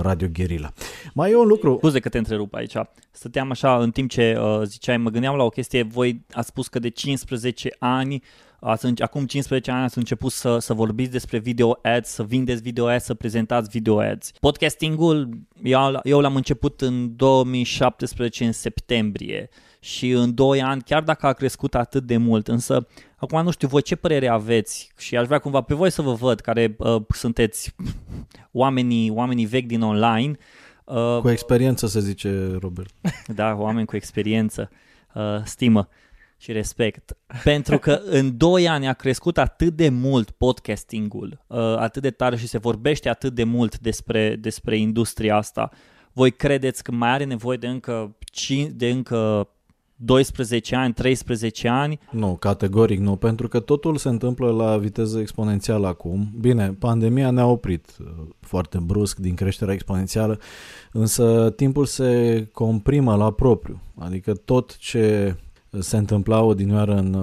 Radio Guerilla. Mai e un lucru... Scuze că te întrerup aici. Stăteam așa în timp ce ziceai, mă gândeam la o chestie. Voi ați spus că de 15 ani acum 15 ani ați început să vorbiți despre video ads, să vindeți video ads, să prezentați video ads. Podcastingul, eu l-am început în 2017, în septembrie, și în 2 ani, chiar dacă a crescut atât de mult, însă acum nu știu voi ce părere aveți și aș vrea cumva pe voi să vă văd, care sunteți oamenii vechi din online. Cu experiență, se zice, Robert. Da, oameni cu experiență, stimă și respect, pentru că în 2 ani a crescut atât de mult podcastingul, atât de tare și se vorbește atât de mult despre industria asta. Voi credeți că mai are nevoie de încă 12 ani, 13 ani? Nu, categoric nu, pentru că totul se întâmplă la viteză exponențială acum. Bine, pandemia ne-a oprit foarte brusc din creșterea exponențială, însă timpul se comprimă la propriu, adică tot ce se întâmpla odinioară în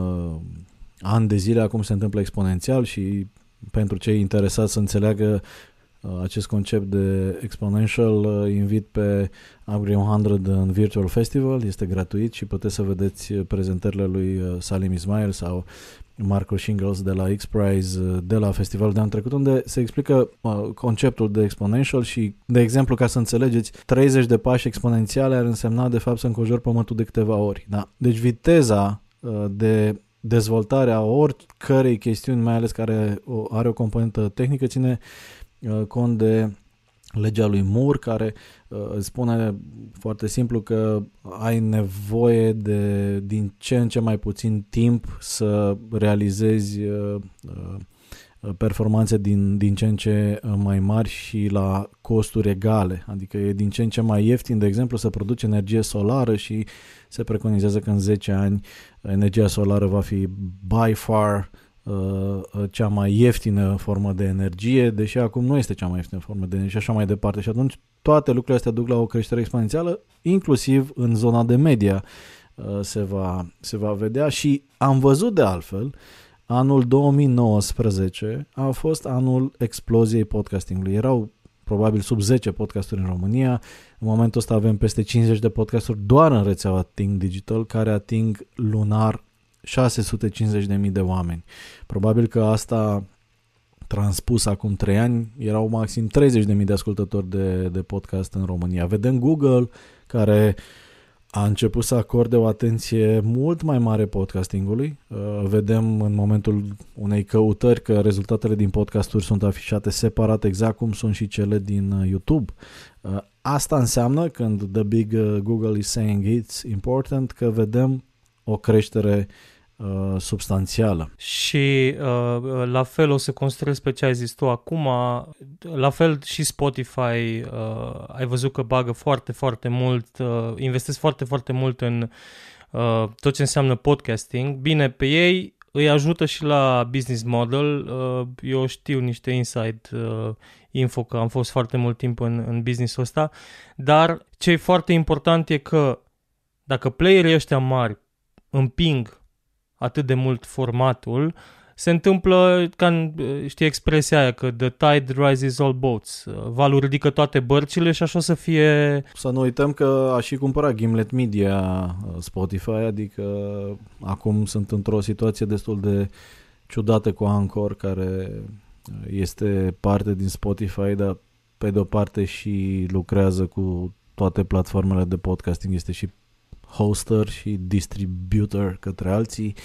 ani de zile, acum se întâmplă exponențial și pentru cei interesați să înțeleagă acest concept de exponential, invit pe Upgrade 100 în Virtual Festival, este gratuit și puteți să vedeți prezentările lui Salim Ismail sau Marco Shingles de la X-Prize, de la festivalul de anul trecut, unde se explică conceptul de exponential și, de exemplu, ca să înțelegeți, 30 de pași exponențiale ar însemna de fapt să înconjori pământul de câteva ori. Da? Deci viteza de dezvoltare a oricărei chestiuni, mai ales care are o componentă tehnică, ține cont de legea lui Moore, care spune foarte simplu că ai nevoie de din ce în ce mai puțin timp să realizezi performanțe din ce în ce mai mari și la costuri egale. Adică e din ce în ce mai ieftin, de exemplu, să produci energie solară și se preconizează că în 10 ani energia solară va fi by far cea mai ieftină formă de energie, deși acum nu este cea mai ieftină formă de energie și așa mai departe. Și atunci toate lucrurile astea duc la o creștere exponențială, inclusiv în zona de media se va vedea. Și am văzut, de altfel, anul 2019 a fost anul exploziei podcastingului. Erau probabil sub 10 podcasturi în România. În momentul ăsta avem peste 50 de podcasturi doar în rețeaua Think Digital, care ating lunar 650.000 de oameni. Probabil că asta transpus acum 3 ani erau maxim 30.000 de ascultători de podcast în România. Vedem Google, care a început să acorde o atenție mult mai mare podcastingului. Vedem în momentul unei căutări că rezultatele din podcasturi sunt afișate separat, exact cum sunt și cele din YouTube. Asta înseamnă, când the big Google is saying it's important, că vedem o creștere substanțială. Și la fel o să construiesc pe ce ai zis tu acum. La fel și Spotify, ai văzut că bagă foarte, foarte mult, investesc foarte, foarte mult în tot ce înseamnă podcasting. Bine, pe ei îi ajută și la business model. Eu știu niște inside info, că am fost foarte mult timp în business-ul ăsta, dar ce e foarte important e că dacă playerii ăștia mari împing atât de mult formatul, se întâmplă, ca știi expresia aia, că the tide rises all boats, valul ridică toate bărcile și așa o să fie... Să nu uităm că a și cumpărat Gimlet Media Spotify, adică acum sunt într-o situație destul de ciudată cu Anchor, care este parte din Spotify, dar pe de-o parte și lucrează cu toate platformele de podcasting, este și hoster și distributor către alții.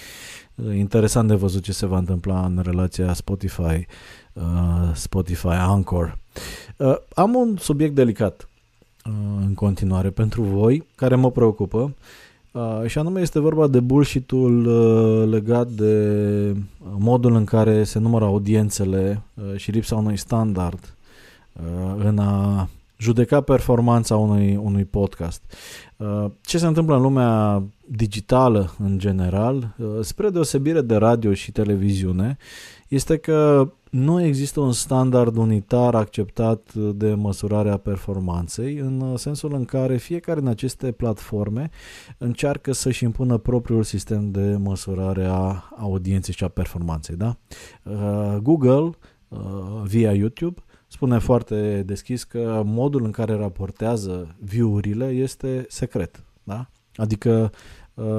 Interesant de văzut ce se va întâmpla în relația Spotify-Anchor. Am un subiect delicat în continuare pentru voi, care mă preocupă, și anume este vorba de bullshit-ul legat de modul în care se numără audiențele și lipsa unui standard în a judeca performanța unui podcast. Ce se întâmplă în lumea digitală în general, spre deosebire de radio și televiziune, este că nu există un standard unitar acceptat de măsurarea performanței, în sensul în care fiecare din aceste platforme încearcă să-și impună propriul sistem de măsurare a audienței și a performanței. Da? Google, via YouTube, spune foarte deschis că modul în care raportează view-urile este secret. Da? Adică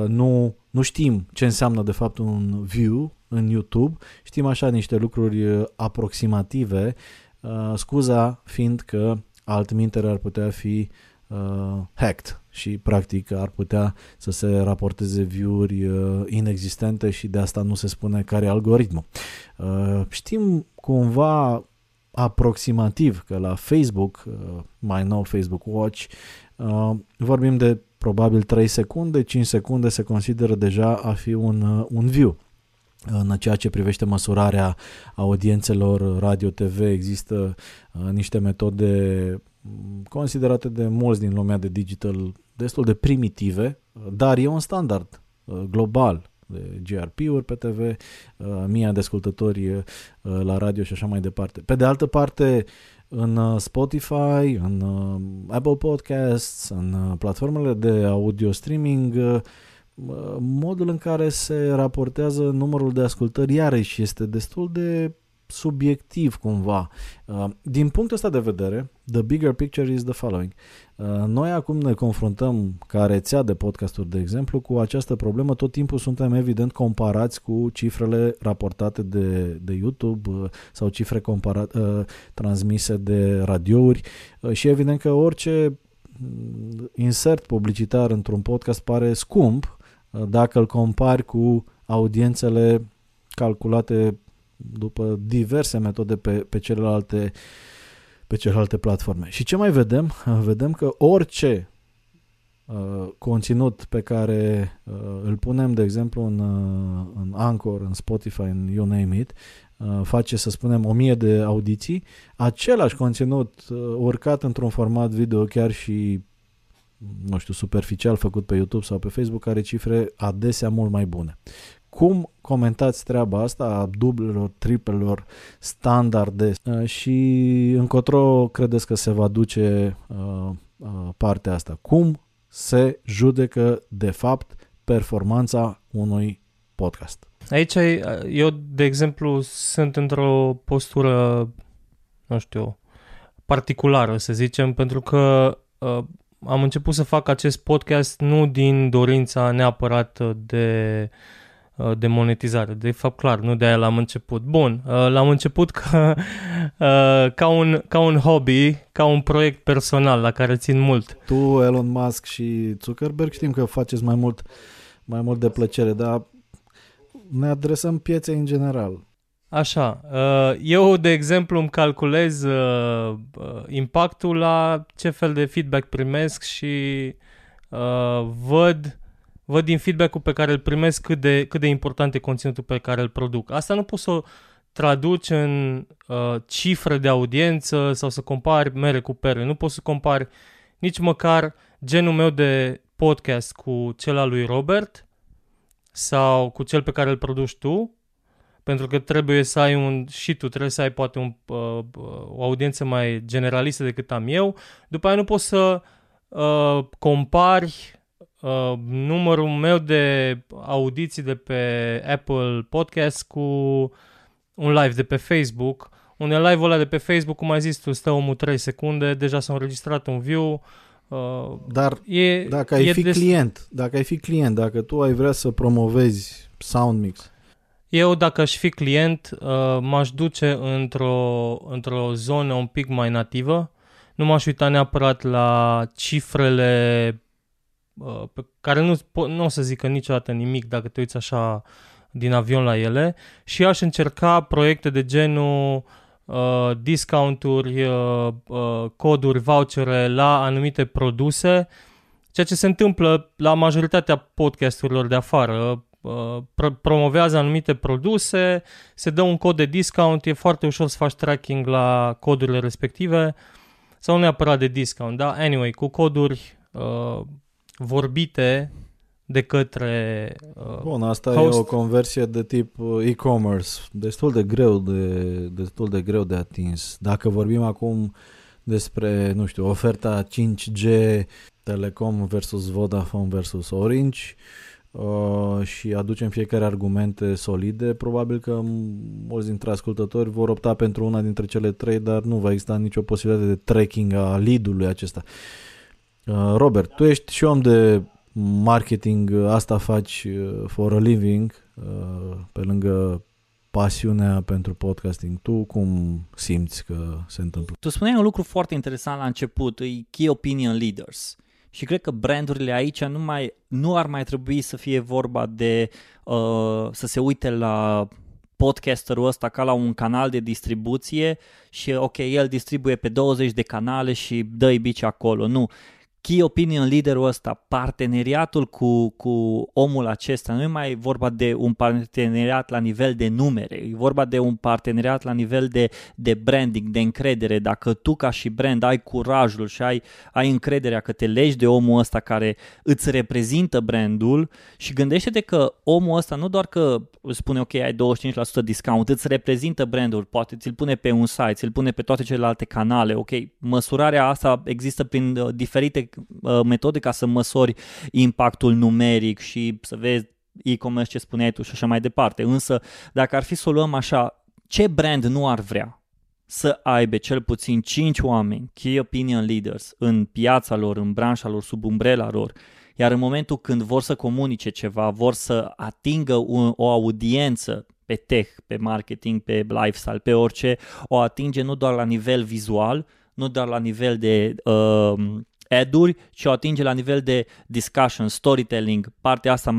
nu știm ce înseamnă de fapt un view în YouTube, știm așa niște lucruri aproximative, scuza fiind că altminteri ar putea fi hacked și practic ar putea să se raporteze view-uri inexistente și de asta nu se spune care e algoritmul. Știm cumva aproximativ că la Facebook, mai nou Facebook Watch, vorbim de probabil 3 secunde, 5 secunde se consideră deja a fi un view. În ceea ce privește măsurarea audiențelor radio TV există niște metode considerate de mulți din lumea de digital destul de primitive, dar e un standard global de GRP-uri pe TV, mii de ascultători la radio și așa mai departe. Pe de altă parte, în Spotify, în Apple Podcasts, în platformele de audio streaming, modul în care se raportează numărul de ascultări iarăși este destul de subiectiv cumva. Din punctul ăsta de vedere, the bigger picture is the following. Noi acum ne confruntăm ca rețea de podcasturi, de exemplu, cu această problemă. Tot timpul suntem evident comparați cu cifrele raportate de YouTube sau cifre transmise de radiouri și evident că orice insert publicitar într-un podcast pare scump dacă îl compari cu audiențele calculate după diverse metode pe celelalte platforme. Și ce mai vedem? Vedem că orice conținut pe care îl punem, de exemplu, în Anchor, în Spotify, în you name it, face, să spunem, 1000 de audiții, același conținut urcat într-un format video, chiar și nu știu, superficial, făcut pe YouTube sau pe Facebook, are cifre adesea mult mai bune. Cum comentați treaba asta a dublelor, triplelor standarde și încotro credeți că se va duce partea asta? Cum se judecă de fapt performanța unui podcast? Aici eu, de exemplu, sunt într-o postură, nu știu, particulară, să zicem, pentru că am început să fac acest podcast nu din dorința neapărat de monetizare. De fapt, clar, nu de aia l-am început. Bun, l-am început ca un hobby, ca un proiect personal la care țin mult. Tu, Elon Musk și Zuckerberg, știm că faceți mai mult de plăcere, dar ne adresăm pieței în general. Așa, eu, de exemplu, îmi calculez impactul la ce fel de feedback primesc și văd din feedback-ul pe care îl primesc cât de important e conținutul pe care îl produc. Asta nu poți să o traduci în cifre de audiență sau să compari mere cu pere. Nu poți să compari nici măcar genul meu de podcast cu cel al lui Robert sau cu cel pe care îl produci tu, pentru că trebuie să ai o audiență mai generalistă decât am eu. După aia nu poți să compari numărul meu de audiții de pe Apple Podcasts cu un live de pe Facebook. Unde live-ul ăla de pe Facebook, cum ai zis tu, stă omul 3 secunde, deja s-a înregistrat un view. Dar e, dacă ai fi client, dacă ai fi client, dacă tu ai vrea să promovezi Soundmix. Eu, dacă aș fi client, m-aș duce într-o zonă un pic mai nativă. Nu m-aș uita neapărat la cifrele pe care nu o să zică niciodată nimic dacă te uiți așa din avion la ele, și aș încerca proiecte de genul discounturi, coduri, vouchere la anumite produse, ceea ce se întâmplă la majoritatea podcasturilor de afară. Promovează anumite produse, se dă un cod de discount, e foarte ușor să faci tracking la codurile respective, sau neapărat de discount, da? Anyway, cu coduri vorbite de către bun, asta host. E o conversie de tip e-commerce, destul de greu de atins. Dacă vorbim acum despre, nu știu, oferta 5G, Telecom versus Vodafone versus Orange, și aducem fiecare argumente solide, probabil că mulți dintre ascultători vor opta pentru una dintre cele trei, dar nu va exista nicio posibilitate de tracking a lead-ului acesta. Robert, tu ești și om de marketing, asta faci for a living, pe lângă pasiunea pentru podcasting. Tu cum simți că se întâmplă? Tu spuneai un lucru foarte interesant la început, e key opinion leaders. Și cred că brandurile aici nu ar mai trebui să fie vorba de să se uite la podcasterul ăsta ca la un canal de distribuție și ok, el distribuie pe 20 de canale și dă-i bici acolo. Nu. Key opinion leader-ul ăsta, parteneriatul cu omul acesta, nu e mai vorba de un parteneriat la nivel de numere, e vorba de un parteneriat la nivel de branding, de încredere. Dacă tu ca și brand ai curajul și ai încrederea că te legi de omul ăsta care îți reprezintă brandul, și gândește-te că omul ăsta nu doar că spune ok, ai 25% discount, îți reprezintă brandul, poate ți-l pune pe un site, ți-l pune pe toate celelalte canale, ok, măsurarea asta există prin diferite metode ca să măsori impactul numeric și să vezi e-commerce ce spuneai tu și așa mai departe. Însă, dacă ar fi să o luăm așa, ce brand nu ar vrea să aibă cel puțin 5 oameni, key opinion leaders, în piața lor, în branșa lor, sub umbrela lor, iar în momentul când vor să comunice ceva, vor să atingă o audiență pe tech, pe marketing, pe lifestyle, pe orice, o atinge nu doar la nivel vizual, nu doar la nivel de ad-uri, ci o atinge la nivel de discussion, storytelling, partea asta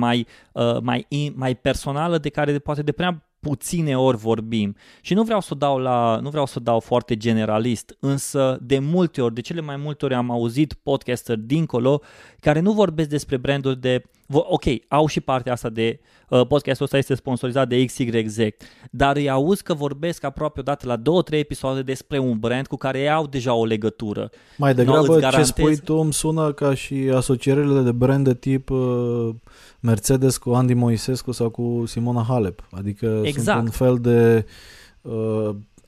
mai personală, de care poate de prea puține ori vorbim. Și nu vreau să o dau foarte generalist, însă de cele mai multe ori am auzit podcaster dincolo care nu vorbesc despre branduri de ok, au și partea asta de podcastul ăsta este sponsorizat de XYZ, dar îi auzi că vorbesc aproape odată la 2-3 episoade despre un brand cu care ei au deja o legătură. Mai degrabă ce spui tu îmi sună ca și asocierile de brand de tip Mercedes cu Andy Moisescu sau cu Simona Halep, adică exact. Sunt un fel de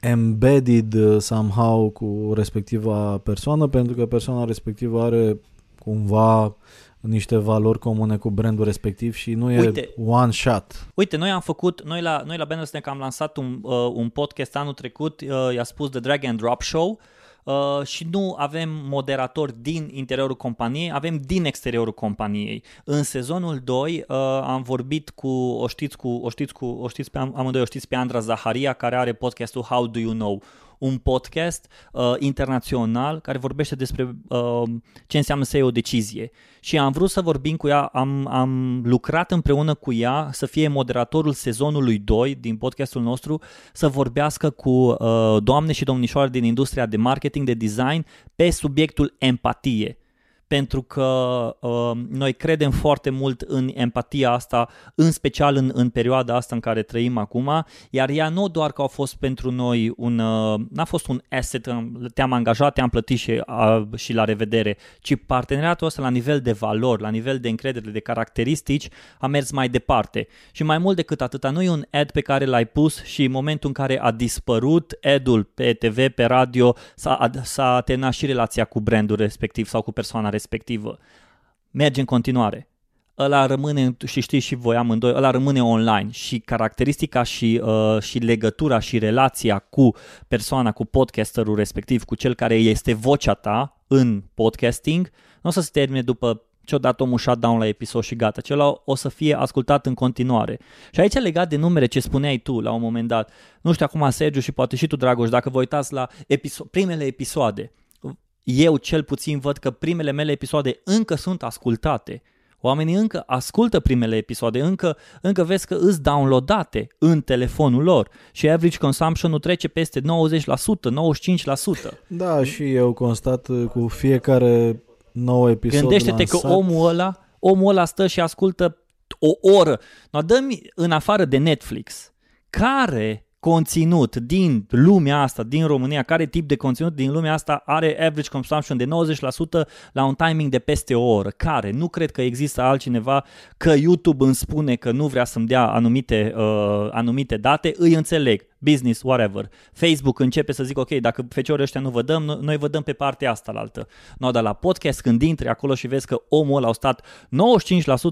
embedded somehow cu respectiva persoană, pentru că persoana respectivă are cumva niște valori comune cu brandul respectiv și nu e one shot. Uite, noi la Bannersnack am lansat un podcast anul trecut, i-a spus The Drag and Drop Show, și nu avem moderatori din interiorul companiei, avem din exteriorul companiei. În sezonul 2 am vorbit cu pe Andra Zaharia, care are podcastul How Do You Know, un podcast internațional care vorbește despre ce înseamnă să iei o decizie. Și am vrut să vorbim cu ea, am lucrat împreună cu ea să fie moderatorul sezonului 2 din podcastul nostru, să vorbească cu doamne și domnișoare din industria de marketing, de design, pe subiectul empatie. Pentru că noi credem foarte mult în empatia asta, în special în perioada asta în care trăim acum, iar ea nu doar că a fost pentru noi n-a fost un asset, te-am angajat, te-am plătit și la revedere, ci parteneriatul ăsta la nivel de valori, la nivel de încredere, de caracteristici, a mers mai departe. Și mai mult decât atâta, nu e un ad pe care l-ai pus și în momentul în care a dispărut ad-ul pe TV, pe radio, s-a terminat și relația cu brandul respectiv sau cu persoana respectivă. merge în continuare. Ăla rămâne, și știți și voi amândoi, ăla rămâne online și caracteristica și legătura și relația cu persoana, cu podcasterul respectiv, cu cel care este vocea ta în podcasting, nu o să se termine după ce-o dat omul shutdown la episod și gata. Acela o să fie ascultat în continuare. Și aici legat de numere ce spuneai tu la un moment dat, nu știu acum Sergiu și poate și tu Dragoș, dacă vă uitați la primele episoade, eu cel puțin văd că primele mele episoade încă sunt ascultate. Oamenii încă ascultă primele episoade, încă vezi că îți downloadate în telefonul lor și average consumption-ul trece peste 90%, 95%. Da, și eu constat cu fiecare nou episod gândește-te lansat. Că omul ăla stă și ascultă o oră. No, dă-mi în afară de Netflix, care conținut din lumea asta, din România, care tip de conținut din lumea asta are average consumption de 90% la un timing de peste o oră? Care? Nu cred că există altcineva, că YouTube îmi spune că nu vrea să-mi dea anumite date, îi înțeleg, business, whatever. Facebook începe să zic, ok, dacă feciorii ăștia nu vă dăm, noi vă dăm pe partea asta la altă. No, dar la podcast când intri acolo și vezi că omul ăla a stat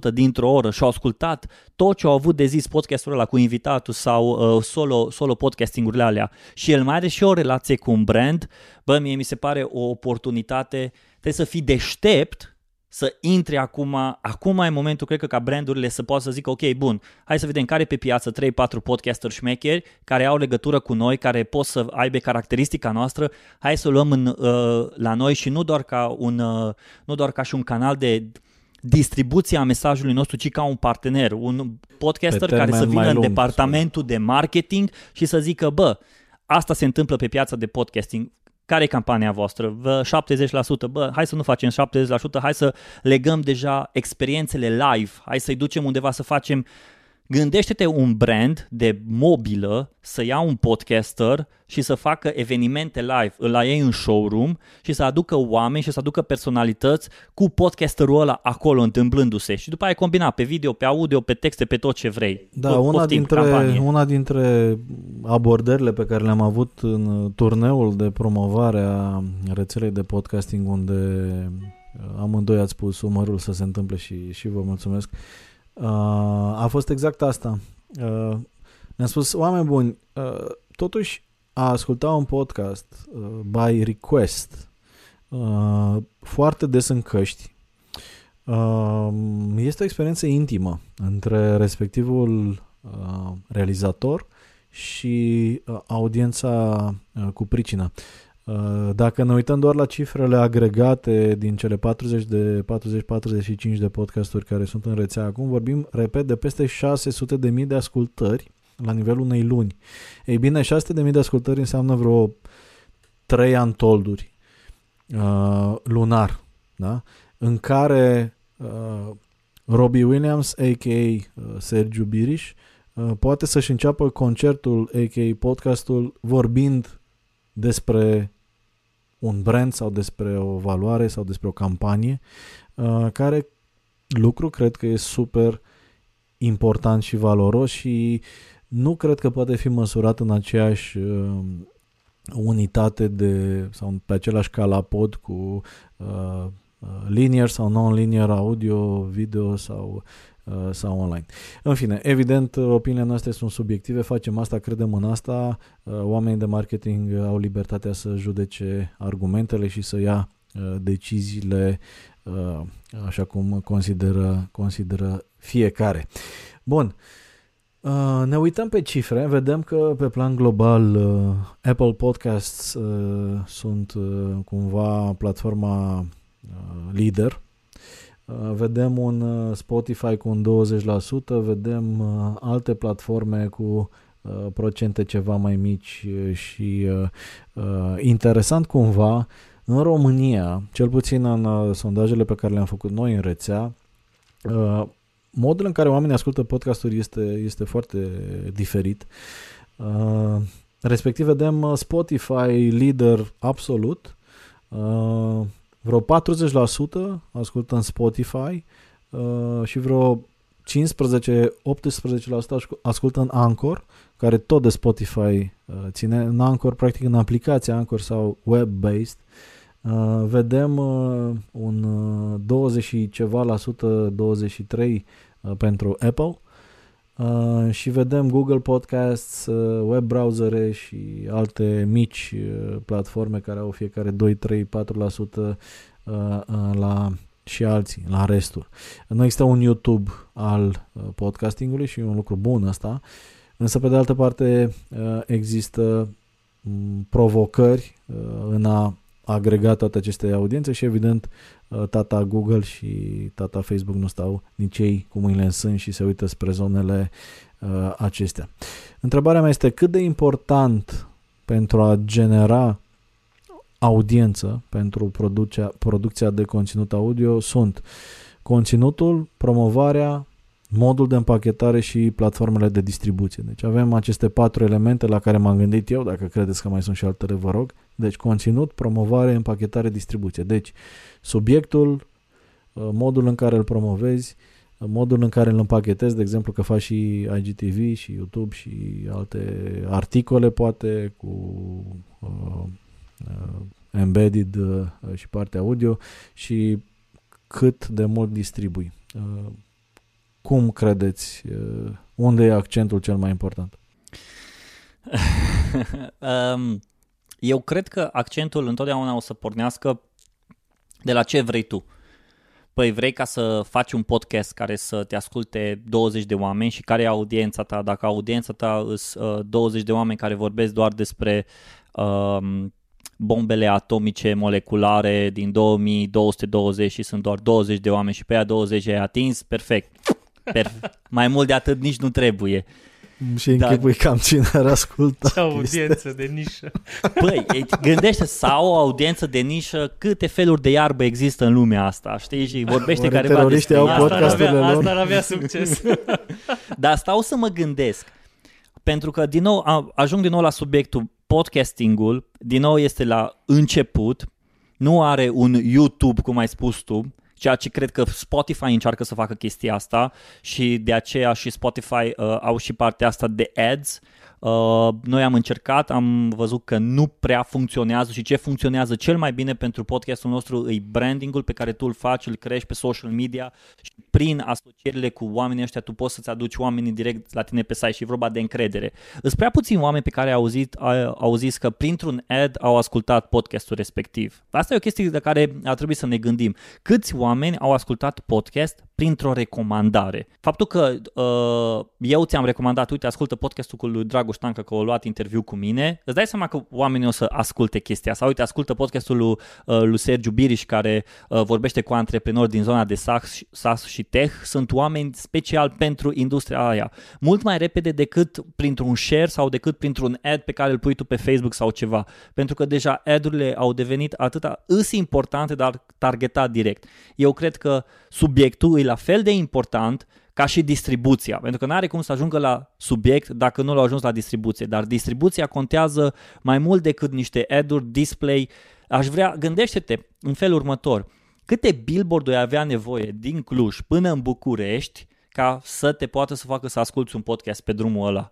95% dintr-o oră și a ascultat tot ce au avut de zis podcastul ăla cu invitatul sau solo podcasting-urile alea și el mai are și o relație cu un brand, bă, mie mi se pare o oportunitate, trebuie să fii deștept să intri acum e momentul, cred că ca brandurile să poată să zică, ok, bun, hai să vedem care pe piață 3-4 podcasteri șmecheri care au legătură cu noi, care pot să aibă caracteristica noastră, hai să luăm la noi și nu doar ca și un canal de distribuție a mesajului nostru, ci ca un partener, un podcaster care să vină în departamentul de marketing și să zică, bă, asta se întâmplă pe piața de podcasting, care e campania voastră? 70%? Bă, hai să nu facem 70%, hai să legăm deja experiențele live, hai să-i ducem undeva să facem... Gândește-te un brand de mobilă să ia un podcaster și să facă evenimente live la ei în showroom și să aducă oameni și să aducă personalități cu podcasterul ăla acolo întâmplându-se și după aia combina pe video, pe audio, pe texte, pe tot ce vrei. Da, una dintre abordările pe care le-am avut în turneul de promovare a rețelei de podcasting unde amândoi ați pus umărul să se întâmple și vă mulțumesc, a fost exact asta. Ne-am spus, oameni buni, totuși a asculta un podcast by request foarte des în căști este o experiență intimă între respectivul realizator și audiența cu pricină. Dacă ne uităm doar la cifrele agregate din cele 40-45 de podcasturi care sunt în rețea acum, vorbim, repet, de peste 600.000 de ascultări la nivelul unei luni. Ei bine, 600.000 de ascultări înseamnă vreo 3 untold-uri lunar, da? În care Robbie Williams, a.k.a. Sergiu Biriș, poate să-și înceapă concertul, a.k.a. podcastul, vorbind despre un brand sau despre o valoare sau despre o campanie, care lucru cred că e super important și valoros și nu cred că poate fi măsurat în aceeași unitate de sau pe același calapod cu linear sau non-linear audio, video sau online. În fine, evident, opiniile noastre sunt subiective, facem asta, credem în asta, oamenii de marketing au libertatea să judece argumentele și să ia deciziile așa cum consideră fiecare. Bun, ne uităm pe cifre, vedem că pe plan global Apple Podcasts sunt cumva platforma lider. Vedem un Spotify cu un 20%, vedem alte platforme cu procente ceva mai mici și interesant cumva, în România, cel puțin în sondajele pe care le-am făcut noi în rețea, modul în care oamenii ascultă podcasturi este foarte diferit. Respectiv vedem Spotify lider absolut, vreo 40% ascultă în Spotify și vreo 15-18% ascultă în Anchor, care tot de Spotify ține. În Anchor, practic în aplicația Anchor sau web-based, Vedem un 20 și ceva la sută, 23 pentru Apple și vedem Google Podcasts, web browsere și alte mici platforme care au fiecare 2, 3, 4% la și alții, la restul. Nu există un YouTube al podcastingului și e un lucru bun ăsta, însă pe de altă parte există provocări în a agrega toate aceste audiențe și evident tata Google și tata Facebook nu stau nici ei cu mâinile în sân și se uită spre zonele acestea. Întrebarea mea este cât de important pentru a genera audiență, pentru producția de conținut audio sunt conținutul, promovarea, modul de împachetare și platformele de distribuție. Deci avem aceste patru elemente la care m-am gândit eu, dacă credeți că mai sunt și altele, vă rog. Deci conținut, promovare, împachetare, distribuție. Deci subiectul, modul în care îl promovezi, modul în care îl împachetezi, de exemplu că faci și IGTV și YouTube și alte articole poate cu embedded și partea audio și cât de mult distribui. Cum credeți? Unde e accentul cel mai important? Eu cred că accentul întotdeauna o să pornească de la ce vrei tu. Păi vrei ca să faci un podcast care să te asculte 20 de oameni și care e audiența ta? Dacă audiența ta îs 20 de oameni care vorbesc doar despre bombele atomice moleculare din 2220 și sunt doar 20 de oameni și pe aia 20 ai atins, perfect. Mai mult de atât nici nu trebuie. Și închipui cam cine ar asculta. Ce audiență de nișă. Păi, gândește sau o audiență de nișă, câte feluri de iarbă există în lumea asta, știi? Și vorbește careva despre asta n-avea succes. Dar stau să mă gândesc, pentru că din nou ajung din nou la subiectul podcastingul, din nou este la început, nu are un YouTube, cum ai spus tu, ceea ce cred că Spotify încearcă să facă chestia asta și de aceea și Spotify au și partea asta de ads. Noi am încercat, am văzut că nu prea funcționează și ce funcționează cel mai bine pentru podcastul nostru e brandingul pe care tu îl faci, îl crești pe social media și prin asocierile cu oamenii ăștia tu poți să-ți aduci oamenii direct la tine pe site și e vorba de încredere. Îs prea puțini oameni pe care au zis că printr-un ad au ascultat podcastul respectiv. Asta e o chestie de care ar trebui să ne gândim. Câți oameni au ascultat podcast printr-o recomandare? Faptul că eu ți-am recomandat, uite, ascultă podcastul cu lui Dragoș Stanca că a luat interviu cu mine, îți dai seama că oamenii o să asculte chestia asta. Uite, ascultă podcastul lui Sergiu Biriș care vorbește cu antreprenori din zona de SaaS și tech. Sunt oameni special pentru industria aia. Mult mai repede decât printr-un share sau decât printr-un ad pe care îl pui tu pe Facebook sau ceva. Pentru că deja ad-urile au devenit atâta importante, dar targetat direct. Eu cred că subiectul e la fel de important ca și distribuția, pentru că n-are cum să ajungă la subiect dacă nu l-au ajuns la distribuție, dar distribuția contează mai mult decât niște ad-uri, display. Gândește-te în felul următor, câte billboard-uri avea nevoie din Cluj până în București ca să te poată să facă să asculți un podcast pe drumul ăla?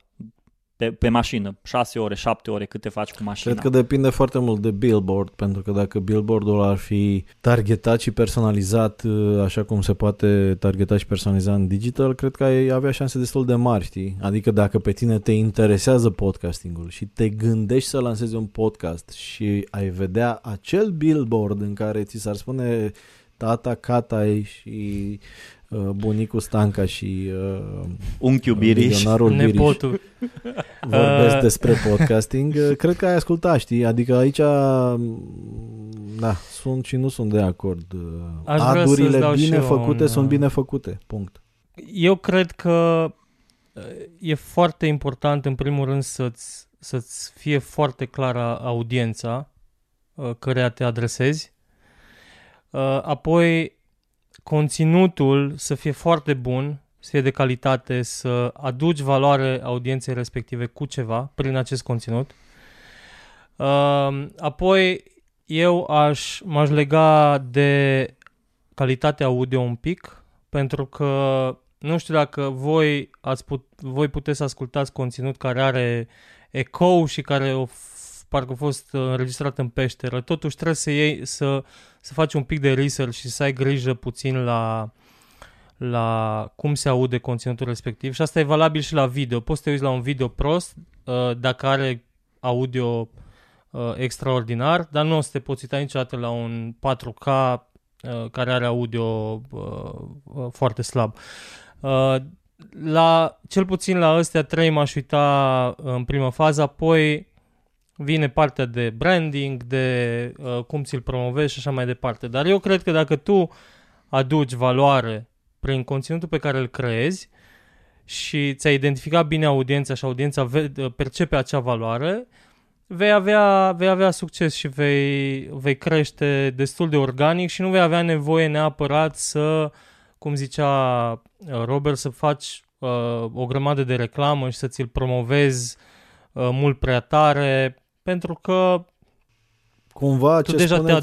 Pe mașină, 6 ore, 7 ore, cât te faci cu mașina. Cred că depinde foarte mult de billboard, pentru că dacă billboard-ul ar fi targetat și personalizat, așa cum se poate targeta și personaliza în digital, cred că ai avea șanse destul de mari, știi? Adică dacă pe tine te interesează podcastingul și te gândești să lansezi un podcast și ai vedea acel billboard în care ți s-ar spune tata Catai și bunicul Stanca și unchiul Biriș, nepotul vorbesc despre podcasting, cred că ai ascultat, știi? Adică aici da, sunt și nu sunt de acord. Adurile bine făcute sunt bine făcute, punct. Eu cred că e foarte important în primul rând să-ți fie foarte clară audiența căreia te adresezi, apoi conținutul să fie foarte bun, să fie de calitate, să aduci valoare audienței respective cu ceva prin acest conținut. Apoi eu m-aș lega de calitatea audio un pic, pentru că nu știu dacă voi puteți să ascultați conținut care are ecou și care parcă a fost înregistrat în peșteră. Totuși trebuie să iei, să faci un pic de research și să ai grijă puțin la cum se aude conținutul respectiv. Și asta e valabil și la video. Poți să te uiți la un video prost dacă are audio extraordinar, dar nu o să te poți uita niciodată la un 4K care are audio foarte slab. Cel puțin la astea trei m-aș uita în prima fază, apoi vine partea de branding, de cum ți-l promovezi și așa mai departe. Dar eu cred că dacă tu aduci valoare prin conținutul pe care îl creezi și ți-ai identificat bine audiența și audiența percepe acea valoare, vei avea succes și vei crește destul de organic și nu vei avea nevoie neapărat să, cum zicea Robert, să faci o grămadă de reclamă și să ți-l promovezi mult prea tare, pentru că cumva tu deja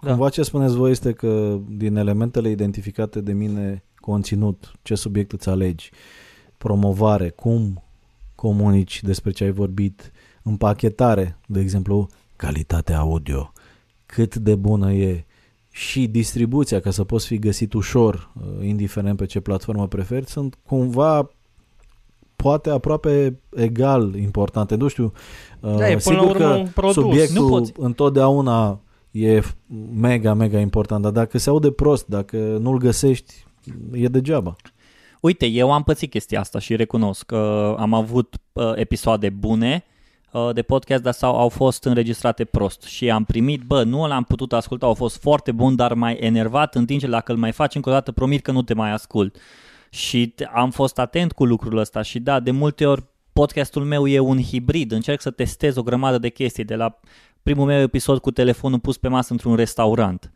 Cumva ce spuneți voi este că din elementele identificate de mine, conținut, ce subiect îți alegi, promovare, cum comunici despre ce ai vorbit, împachetare, de exemplu, calitatea audio, cât de bună e, și distribuția, ca să poți fi găsit ușor, indiferent pe ce platformă preferi, sunt cumva poate aproape egal importante. Nu știu, sigur că subiectul întotdeauna e mega, mega important, dar dacă se aude prost, dacă nu-l găsești, e degeaba. Uite, eu am pățit chestia asta și recunosc că am avut episoade bune de podcast, dar au fost înregistrate prost și am primit, nu l-am putut asculta, au fost foarte bun, dar mai enervat, în timp ce dacă îl mai faci încă o dată, promit că nu te mai ascult. Și am fost atent cu lucrul ăsta și da, de multe ori podcastul meu e un hibrid, încerc să testez o grămadă de chestii, de la primul meu episod cu telefonul pus pe masă într-un restaurant.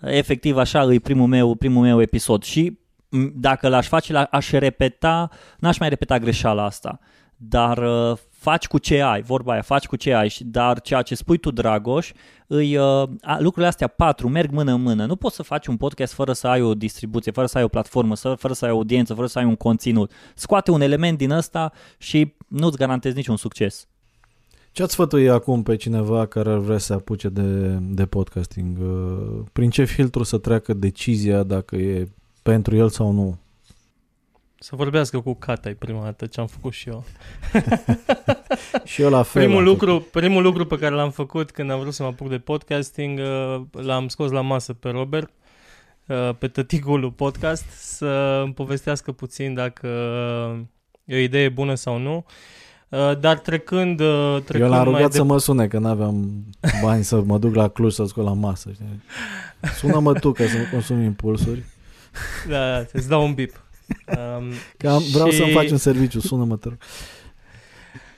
Efectiv așa e primul meu episod și dacă l-aș face, n-aș mai repeta greșeala asta. Dar faci cu ce ai, vorba aia, faci cu ce ai, dar ceea ce spui tu, Dragoș, lucrurile astea patru merg mână în mână. Nu poți să faci un podcast fără să ai o distribuție, fără să ai o platformă, fără să ai o audiență, fără să ai un conținut. Scoate un element din ăsta și nu-ți garantezi niciun succes. Ce-ați sfătui acum pe cineva care ar vrea să apuce de podcasting? Prin ce filtru să treacă decizia dacă e pentru el sau nu? Să vorbească cu Cata-i prima dată, ce am făcut și eu. Și eu la fel. Primul lucru pe care l-am făcut când am vrut să mă apuc de podcasting, l-am scos la masă pe Robert, pe tăticul lui podcast, să îmi povestească puțin dacă e o idee bună sau nu. Dar trecând eu l-am rugat să mă sune, că n-aveam bani să mă duc la Cluj să-l scot la masă. Știi? Sună-mă tu, ca să nu consumi impulsuri. Da, îți dau un bip. Vreau să-mi faci un serviciu, sună-mă, te rog.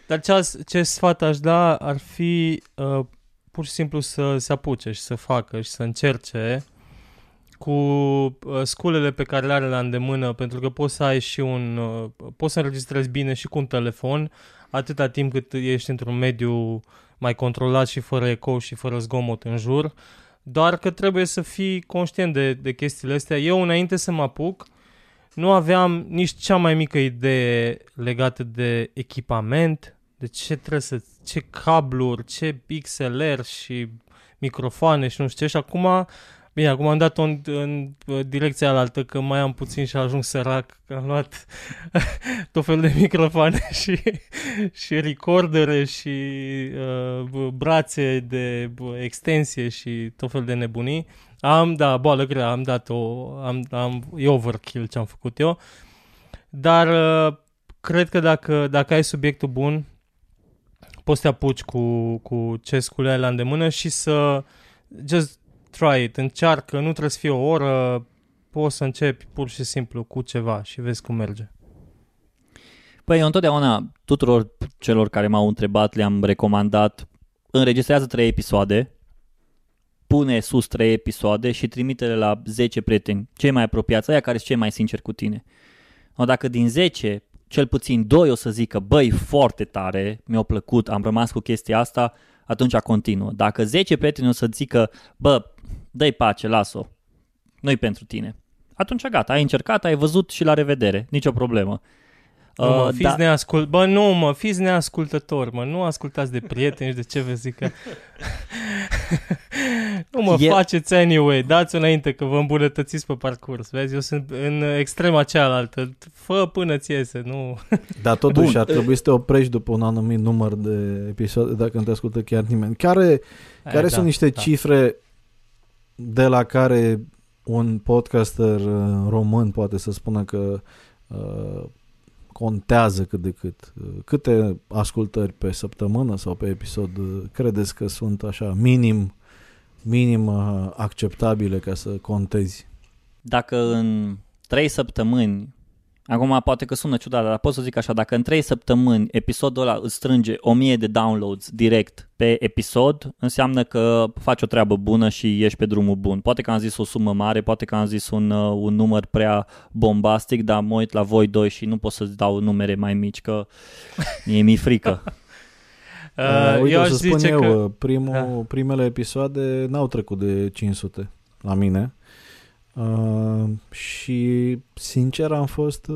Dar ce sfat aș da ar fi pur și simplu să se apuce și să facă și să încerce cu sculele pe care le are la îndemână, pentru că poți să ai și poți să înregistrezi bine și cu un telefon, atâta timp cât ești într-un mediu mai controlat și fără ecou și fără zgomot în jur, doar că trebuie să fii conștient de chestiile astea. Eu, înainte să mă apuc, nu aveam nici cea mai mică idee legată de echipament, de ce trebuie ce cabluri, ce XLR și microfoane și nu știu ce. Și acum am dat-o în direcția alaltă, că mai am puțin și ajung sărac, că am luat tot felul de microfoane și recordere și brațe de extensie și tot felul de nebunii. Boală grea, e overkill ce am făcut eu, dar cred că dacă ai subiectul bun, poți să te apuci cu ce scule ai la îndemână și să just try it, încearcă, nu trebuie să fie o oră, poți să începi pur și simplu cu ceva și vezi cum merge. Păi eu întotdeauna tuturor celor care m-au întrebat le-am recomandat: înregistrează 3 episoade, pune sus 3 episoade și trimite-le la 10 prieteni, cei mai apropiați, aia care sunt cei mai sinceri cu tine. Dacă din 10, cel puțin 2 o să zică, foarte tare, mi-a plăcut, am rămas cu chestia asta, atunci continuă. Dacă 10 prieteni o să zică, dă-i pace, las-o, nu-i pentru tine, atunci gata, ai încercat, ai văzut și la revedere, nicio problemă. Fiți neascultători, mă, nu ascultați de prieteni și de ce vă zic că... Nu mă faceți anyway, dați înainte că vă îmbunătățiți pe parcurs, vezi, eu sunt în extrema cealaltă, fă până ți iese, nu... Dar totuși ar trebui să te oprești după un anumit număr de episoade dacă nu te ascultă chiar nimeni. Care sunt niște cifre de la care un podcaster român poate să spună că contează cât de cât? Câte ascultări pe săptămână sau pe episod credeți că sunt așa minim acceptabile ca să contezi? Dacă în 3 săptămâni, acum poate că sună ciudat, dar pot să zic așa, dacă în 3 săptămâni episodul ăla îți strânge 1000 de downloads direct pe episod, înseamnă că faci o treabă bună și ești pe drumul bun. Poate că am zis o sumă mare, poate că am zis un număr prea bombastic, dar mă uit la voi doi și nu pot să-ți dau numere mai mici, că mi-e frică. Uite, eu aș zice că... primele episoade n-au trecut de 500 la mine. Și sincer am fost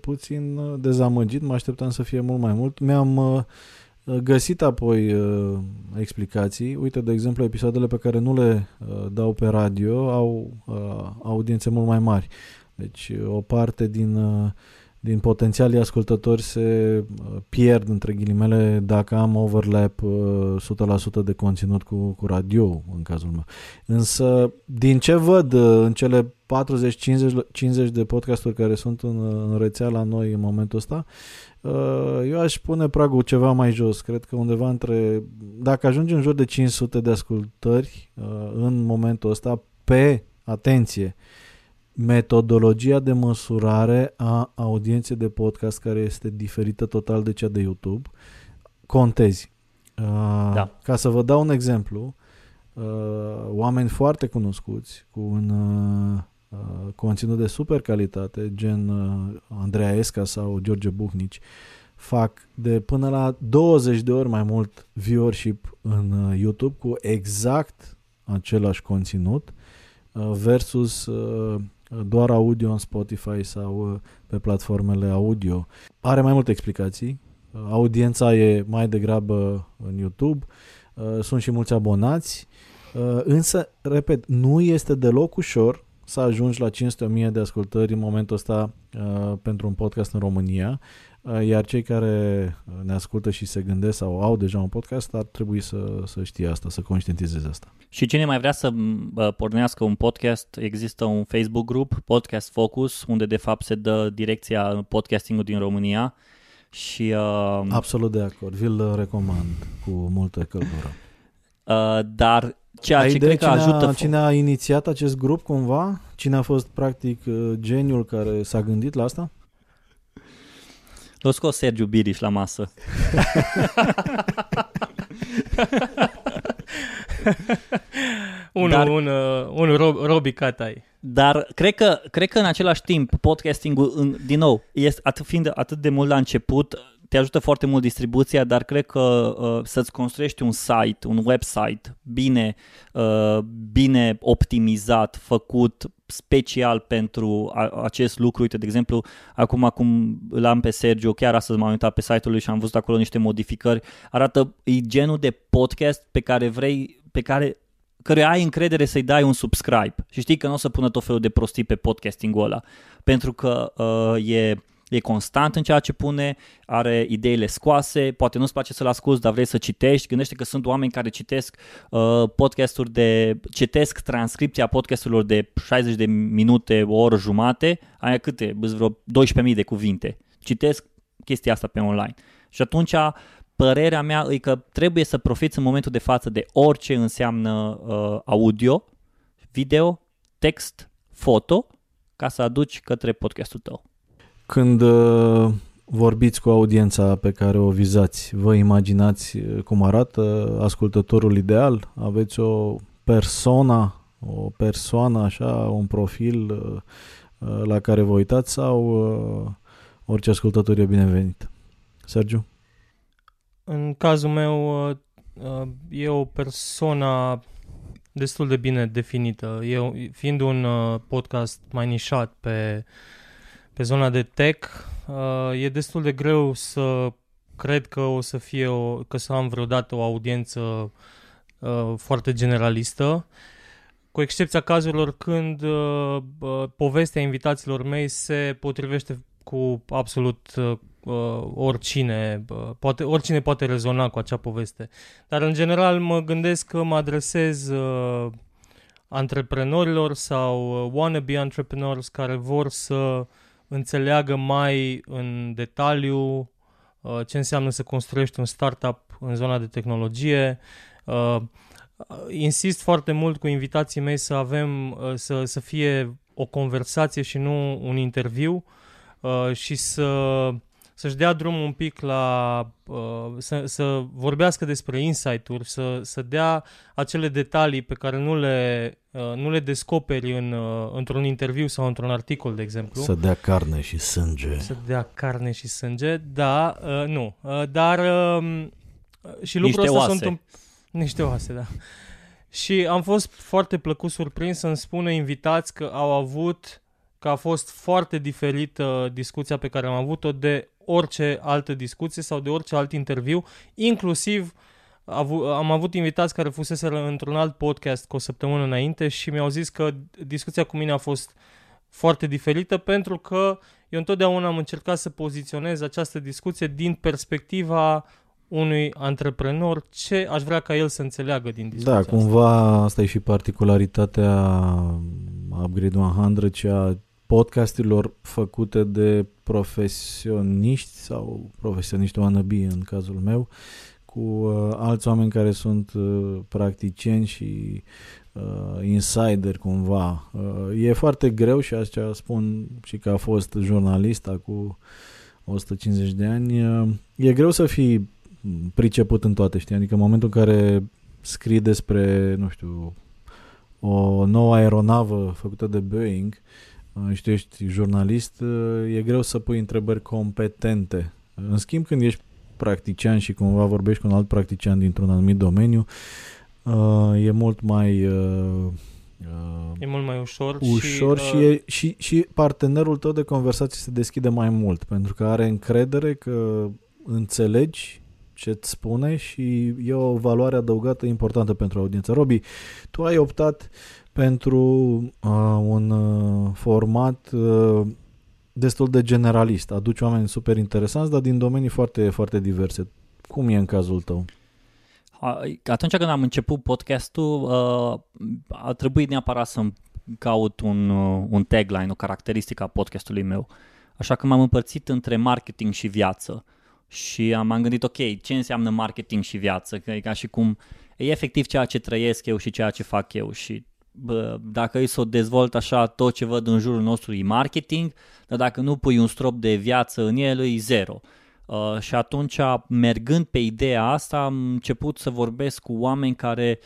puțin dezamăgit, mă așteptam să fie mult mai mult. Mi-am găsit apoi explicații. Uite, de exemplu, episoadele pe care nu le dau pe radio au audiențe mult mai mari. Deci o parte din potențialii ascultători se pierd, între ghilimele, dacă am overlap 100% de conținut cu radio în cazul meu. Însă, din ce văd în cele 40-50 de podcasturi care sunt în rețea la noi în momentul ăsta, eu aș pune pragul ceva mai jos. Cred că undeva dacă ajungi în jur de 500 de ascultări în momentul ăsta, pe, atenție, metodologia de măsurare a audienței de podcast, care este diferită total de cea de YouTube, contezi. Da. Ca să vă dau un exemplu, oameni foarte cunoscuți cu un conținut de super calitate, gen Andreea Esca sau George Buhnici, fac de până la 20 de ori mai mult viewership în YouTube cu exact același conținut versus doar audio în Spotify sau pe platformele audio. Are mai multe explicații. Audiența e mai degrabă în YouTube. Sunt și mulți abonați. Însă, repet, nu este deloc ușor să ajungi la 500.000 de ascultări în momentul ăsta pentru un podcast în România. Iar cei care ne ascultă și se gândesc sau au deja un podcast ar trebui să știe asta, să conștientizeze asta. Și cine mai vrea să pornească un podcast, există un Facebook grup, Podcast Focus, unde de fapt se dă direcția podcasting-ului din România și... Absolut de acord, vi-l recomand cu multă căldură. Dar ceea ce cred că ajută... Cine a inițiat acest grup cumva? Cine a fost practic geniul care s-a gândit la asta? L-a scos Sergiu Biriș la masă. Robi Catai. Dar cred că în același timp podcastingul, din nou, este fiind atât de mult la început, te ajută foarte mult distribuția, dar cred că să-ți construiești un website bine optimizat, făcut special pentru acest lucru. Uite, de exemplu, acum l-am pe Sergiu, chiar astăzi m-am uitat pe site-ul lui și am văzut acolo niște modificări. Arată genul de podcast pe care vrei, pe care ai încredere să-i dai un subscribe. Și știi că nu o să pună tot felul de prostii pe podcastingul ăla, pentru că e constant în ceea ce pune, are ideile scoase, poate nu-ți place să-l asculți, dar vrei să citești. Gândește că sunt oameni care citesc podcasturi citesc transcripția podcasturilor de 60 de minute, o oră jumate, aia câte? Vreo 12.000 de cuvinte. Citesc chestia asta pe online. Și atunci părerea mea e că trebuie să profiți în momentul de față de orice înseamnă audio, video, text, foto, ca să aduci către podcastul tău. Când vorbiți cu audiența pe care o vizați, vă imaginați cum arată ascultătorul ideal? Aveți o persoană așa, un profil la care vă uitați, sau orice ascultător e binevenit? Sergiu? În cazul meu e o persoană destul de bine definită. Eu, fiind un podcast mai nișat pe pe zona de tech. E destul de greu să cred că o să fie că să am vreodată o audiență foarte generalistă, cu excepția cazurilor când povestea invitaților mei se potrivește cu absolut oricine. Oricine poate rezona cu acea poveste. Dar în general mă gândesc că mă adresez antreprenorilor sau wannabe entrepreneurs care vor să înțeleagă mai în detaliu ce înseamnă să construiești un startup în zona de tehnologie. Insist foarte mult cu invitații mei să avem, să fie o conversație și nu un interviu și să-și dea drumul un pic la... să vorbească despre insight-uri, să dea acele detalii pe care nu le descoperi într-un interviu sau într-un articol, de exemplu. Să dea carne și sânge. Da, nu. Dar și lucrul ăsta se întâmplă... Niște oase, da. Și am fost foarte plăcut surprins să-mi spună invitați că a fost foarte diferită discuția pe care am avut-o de orice altă discuție sau de orice alt interviu, inclusiv am avut invitați care fuseseră într-un alt podcast cu o săptămână înainte și mi-au zis că discuția cu mine a fost foarte diferită pentru că eu întotdeauna am încercat să poziționez această discuție din perspectiva unui antreprenor, ce aș vrea ca el să înțeleagă din discuția asta. Da, cumva asta e și particularitatea Upgrade 100 și a podcasturilor făcute de profesioniști sau profesioniști wannabe în cazul meu, cu alți oameni care sunt practicieni și insider cumva. E foarte greu și asta spun și că a fost jurnalist cu 150 de ani. E greu să fii priceput în toate, știi? Adică în momentul în care scrii despre, nu știu, o nouă aeronavă făcută de Boeing și tu ești jurnalist, e greu să pui întrebări competente. În schimb, când ești practician și cumva vorbești cu un alt practician dintr-un anumit domeniu, e mult mai... e mult mai ușor și partenerul tău de conversație se deschide mai mult pentru că are încredere că înțelegi ce-ți spune și e o valoare adăugată importantă pentru audiență. Robi, tu ai optat pentru un format destul de generalist. Aduci oameni super interesanți, dar din domenii foarte, foarte diverse. Cum e în cazul tău? Atunci când am început podcastul, a trebuit neapărat să-mi caut un tagline, o caracteristică a podcastului meu. Așa că m-am împărțit între marketing și viață. Și am gândit, ok, ce înseamnă marketing și viață? Că e ca și cum e efectiv ceea ce trăiesc eu și ceea ce fac eu. Și dacă e să o dezvolt așa, tot ce văd în jurul nostru e marketing, dar dacă nu pui un strop de viață în el, e zero. Și atunci, mergând pe ideea asta, am început să vorbesc cu oameni care,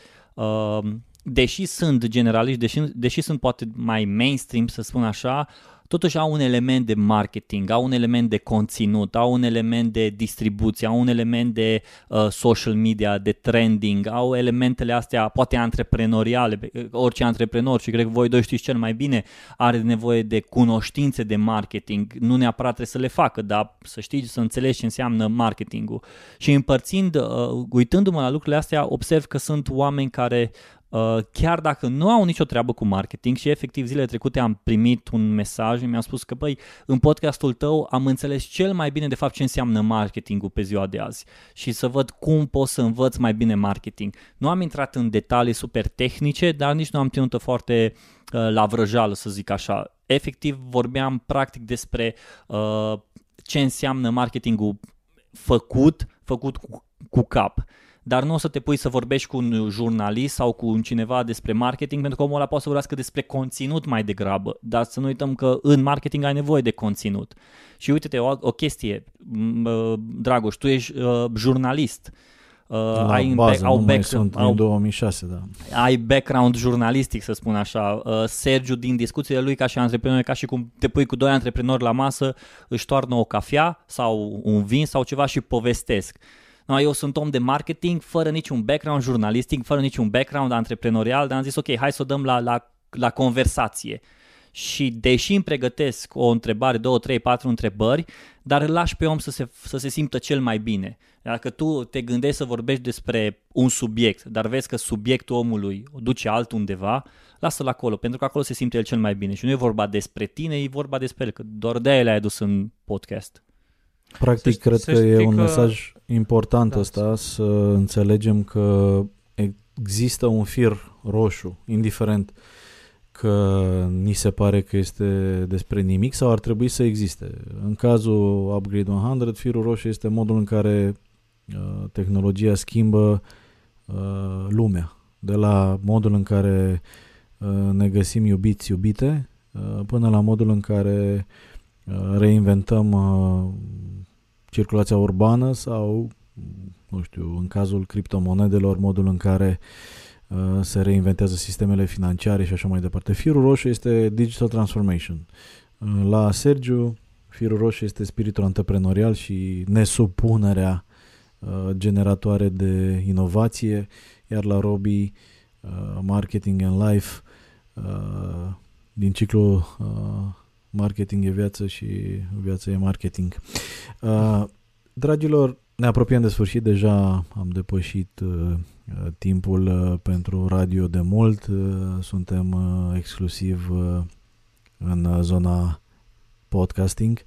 deși sunt generaliști, deși sunt poate mai mainstream, să spun așa, totuși au un element de marketing, au un element de conținut, au un element de distribuție, au un element de social media, de trending, au elementele astea poate antreprenoriale. Orice antreprenor, și cred că voi doi știți cel mai bine, are nevoie de cunoștințe de marketing. Nu neapărat trebuie să le facă, dar să știi, să înțelegi ce înseamnă marketingul. Și uitându-mă la lucrurile astea, observ că sunt oameni care... chiar dacă nu au nicio treabă cu marketing și efectiv zilele trecute am primit un mesaj și mi-a spus că în podcastul tău am înțeles cel mai bine de fapt ce înseamnă marketingul pe ziua de azi și să văd cum pot să învăț mai bine marketing. Nu am intrat în detalii super tehnice, dar nici nu am ținut-o foarte la vrăjală, să zic așa. Efectiv vorbeam practic despre ce înseamnă marketingul făcut cu cap. Dar nu o să te pui să vorbești cu un jurnalist sau cu cineva despre marketing, pentru că omul ăla poate să vorbească despre conținut mai degrabă, dar să nu uităm că în marketing ai nevoie de conținut. Și uite-te, o chestie, Dragoș, tu ești jurnalist. În 2006, da. Ai background jurnalistic, să spun așa. Sergiu, din discuțiile lui ca și antreprenor, ca și cum te pui cu doi antreprenori la masă, își toarnă o cafea sau un vin sau ceva și povestesc. No, eu sunt om de marketing, fără niciun background jurnalistic, fără niciun background antreprenorial, dar am zis ok, hai să o dăm la conversație. și deși îmi pregătesc o întrebare, 2, 3, 4 întrebări, dar îl lași pe om să se simtă cel mai bine. Dacă tu te gândești să vorbești despre un subiect, dar vezi că subiectul omului o duce altundeva, lasă-l acolo, pentru că acolo se simte el cel mai bine. Și nu e vorba despre tine, e vorba despre el, că doar de aia l-ai adus în podcast. Practic, cred că e un mesaj important ăsta, să înțelegem că există un fir roșu, indiferent că ni se pare că este despre nimic sau ar trebui să existe. În cazul Upgrade 100, firul roșu este modul în care tehnologia schimbă lumea. De la modul în care ne găsim iubiți, iubite, până la modul în care reinventăm circulația urbană sau, nu știu, în cazul criptomonedelor, modul în care se reinventează sistemele financiare și așa mai departe. Firul roșu este digital transformation. La Sergiu, firul roșu este spiritul antreprenorial și nesupunerea generatoare de inovație, iar la Robi, marketing and life, din ciclu marketing e viață și viața e marketing. Dragilor, ne apropiem de sfârșit, deja am depășit timpul pentru radio de mult, suntem exclusiv în zona podcasting.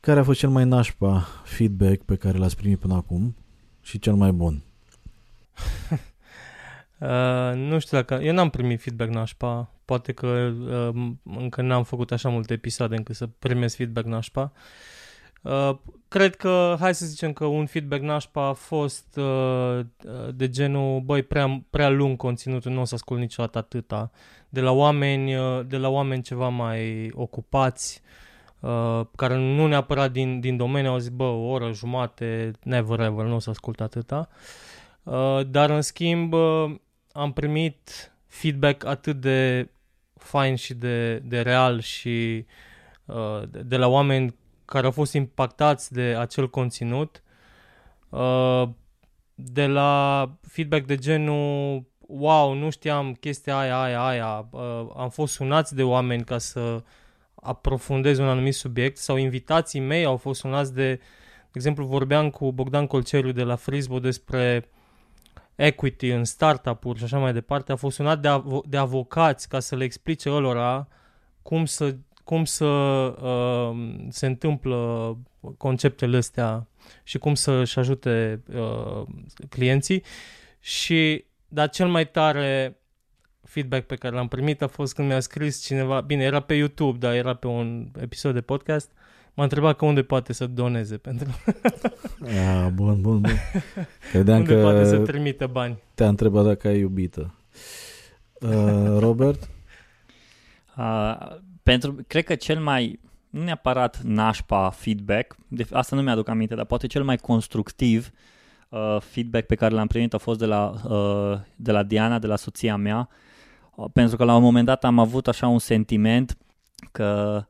Care a fost cel mai nașpa feedback pe care l-ați primit până acum și cel mai bun? Nu știu dacă... Eu n-am primit feedback nașpa, poate că încă n-am făcut așa multe episoade încât să primesc feedback nașpa. Cred că, hai să zicem că un feedback nașpa a fost de genul, băi, prea lung conținutul, nu o să ascult niciodată atâta. De la oameni ceva mai ocupați, care nu neapărat din domeniu, au zis, bă, o oră, jumate, never ever, nu o să ascult atâta. Dar, în schimb, am primit feedback atât de fain și de real și de la oameni care au fost impactați de acel conținut, de la feedback de genul wow, nu știam chestia aia, am fost sunați de oameni ca să aprofundez un anumit subiect, sau invitații mei au fost sunați de exemplu, vorbeam cu Bogdan Colceriu de la Frisbo despre equity în startup-uri și așa mai departe, a fost sunat de avocați ca să le explice ălora cum să se întâmplă conceptele astea și cum să-și ajute clienții. Dar cel mai tare feedback pe care l-am primit a fost când mi-a scris cineva, bine, era pe YouTube, dar era pe un episod de podcast, m-a întrebat că unde poate să doneze pentru... Ah, bun. Credeam unde că poate să trimită bani. Te-a întrebat dacă ai iubită. Robert? Cred că cel mai, nu neapărat nașpa feedback, asta nu mi-aduc aminte, dar poate cel mai constructiv feedback pe care l-am primit a fost de la Diana, de la soția mea, pentru că la un moment dat am avut așa un sentiment că,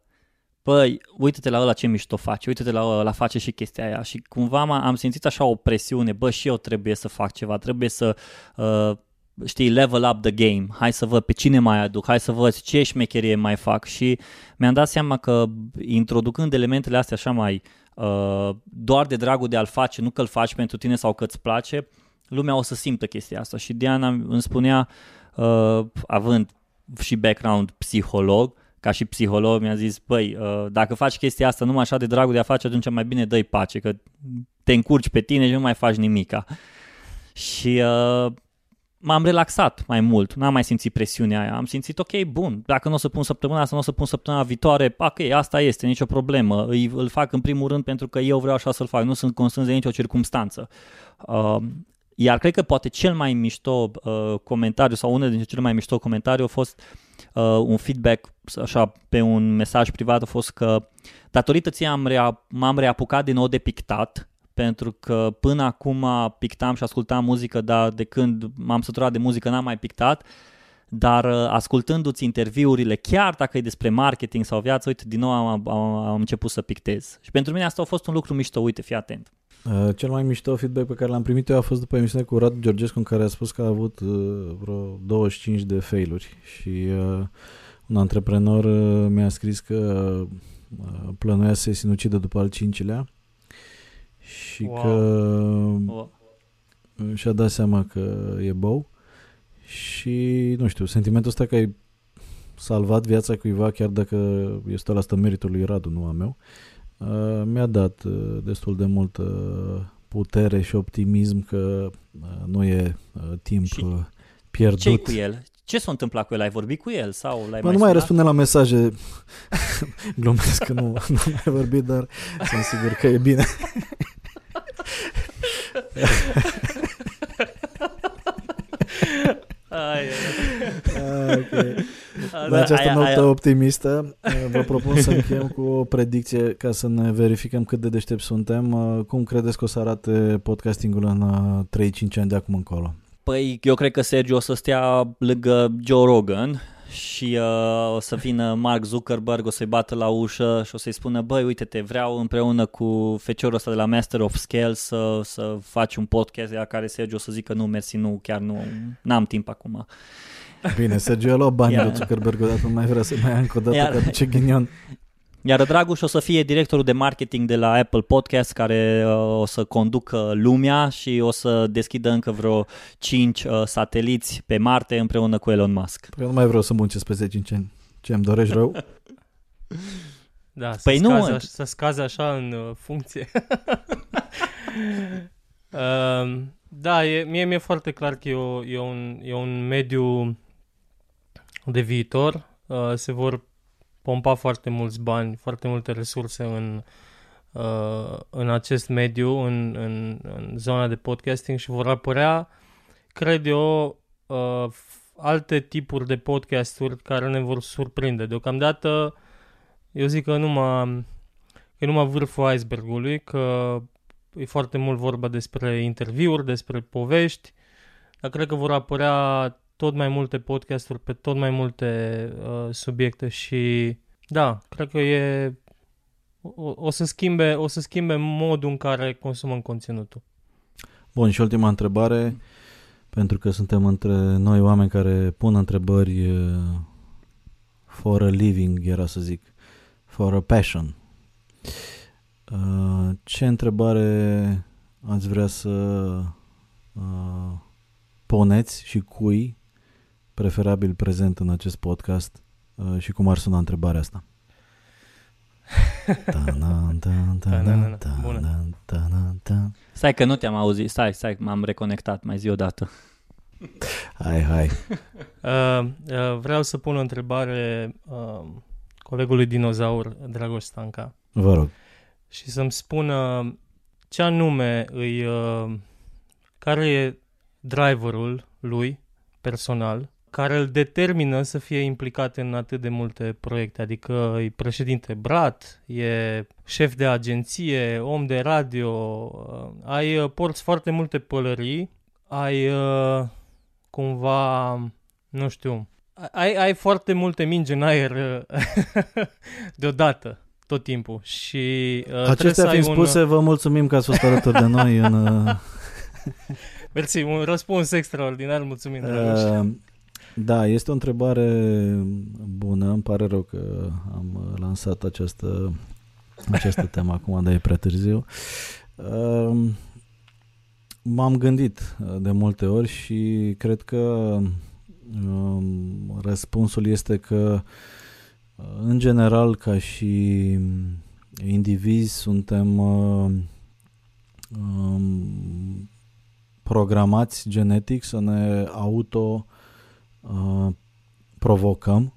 păi, uite-te la ăla ce mișto face, uite-te la ăla face și chestia aia, și cumva am simțit așa o presiune, bă, și eu trebuie să fac ceva, trebuie să... level up the game, hai să văd pe cine mai aduc, hai să văd ce șmecherie mai fac, și mi-am dat seama că introducând elementele astea așa mai doar de dragul de a-l face, nu că-l faci pentru tine sau că-ți place, lumea o să simtă chestia asta. Și Diana îmi spunea, având și background psiholog, ca și psiholog mi-a zis, băi, dacă faci chestia asta numai așa de dragul de a face, atunci mai bine dă-i pace, că te încurci pe tine și nu mai faci nimica. Și... m-am relaxat mai mult, n-am mai simțit presiunea aia, am simțit, ok, bun, dacă nu o să pun săptămâna asta, nu o să pun săptămâna viitoare, ok, asta este, nicio problemă, îl fac în primul rând pentru că eu vreau așa să-l fac, nu sunt constrâns de nicio circumstanță. Iar cred că poate cel mai mișto comentariu sau unul dintre cele mai mișto comentarii a fost un feedback, așa, pe un mesaj privat, a fost că datorită ție m-am reapucat din nou de pictat, pentru că până acum pictam și ascultam muzică, dar de când m-am săturat de muzică n-am mai pictat, dar ascultându-ți interviurile, chiar dacă e despre marketing sau viață, uite, din nou am început să pictez. Și pentru mine asta a fost un lucru mișto, uite, fii atent. Cel mai mișto feedback pe care l-am primit eu a fost după emisiune cu Radu Georgescu, în care a spus că a avut vreo 25 de failuri și un antreprenor mi-a scris că plănuia să se sinucidă după al 5-lea și că și-a dat seama că e bău și, nu știu, sentimentul ăsta că ai salvat viața cuiva, chiar dacă e 100% meritul lui Radu, nu a meu, mi-a dat destul de mult putere și optimism că nu e timp pierdut. Ce-i cu el? Ce s-a întâmplat cu el? Ai vorbit cu el? Sau l-ai mai sunat? Răspunde la mesaje. Glumesc că nu mai vorbit, dar sunt sigur că e bine. Okay. De această notă optimistă vă propun să încheiem cu o predicție ca să ne verificăm cât de deștepți suntem. Cum credeți că o să arate podcastingul în 3-5 ani de acum încolo? Păi eu cred că Sergiu o să stea lângă Joe Rogan și o să vină Mark Zuckerberg, o să-i bată la ușă și o să-i spună: băi, uite-te, vreau împreună cu feciorul ăsta de la Master of Scale să faci un podcast, la care Sergiu o să zică: nu, mersi, nu, chiar nu, n-am timp acum. Bine, Sergiu a luat bani de Zuckerberg odată, nu mai vrea să mai ia încă o dată, că ce ghinion. Iar Dragoș o să fie directorul de marketing de la Apple Podcasts, care o să conducă lumea și o să deschidă încă vreo 5 sateliți pe Marte împreună cu Elon Musk. Eu nu mai vreau să muncesc peste 5 ani. Ce, îmi dorești rău? Da, păi să scazi așa în funcție. Da, mie e foarte clar că e un mediu de viitor. Se vor pompa foarte mulți bani, foarte multe resurse în acest mediu, în zona de podcasting și vor apărea, cred eu, alte tipuri de podcasturi care ne vor surprinde. Deocamdată, eu zic că numai vârful icebergului, că e foarte mult vorba despre interviuri, despre povești, dar cred că vor apărea tot mai multe podcasturi pe tot mai multe subiecte și da, cred că o să schimbe modul în care consumăm conținutul. Bun, și ultima întrebare, pentru că suntem între noi oameni care pun întrebări for a living, era să zic, for a passion. Ce întrebare ați vrea să puneți și cui, preferabil prezent în acest podcast, și cum ar suna întrebarea asta? Stai că nu te-am auzit, stai, m-am reconectat, mai zi o dată. Hai. Vreau să pun o întrebare colegului dinozaur, Dragoș Stanca. Vă rog. Și să-mi spună ce anume care e driverul lui personal care îl determină să fie implicat în atât de multe proiecte, adică e președinte brat, e șef de agenție, om de radio, porți foarte multe pălării, cumva, nu știu, ai foarte multe mingi în aer deodată, tot timpul. Și acestea fiind spuse, vă mulțumim că ați fost alături de noi în... Mersi, un răspuns extraordinar, mulțumim. Da, este o întrebare bună, îmi pare rău că am lansat această temă acum, dar e prea târziu. M-am gândit de multe ori și cred că răspunsul este că în general, ca și indivizi, suntem programați genetic să ne auto-provocăm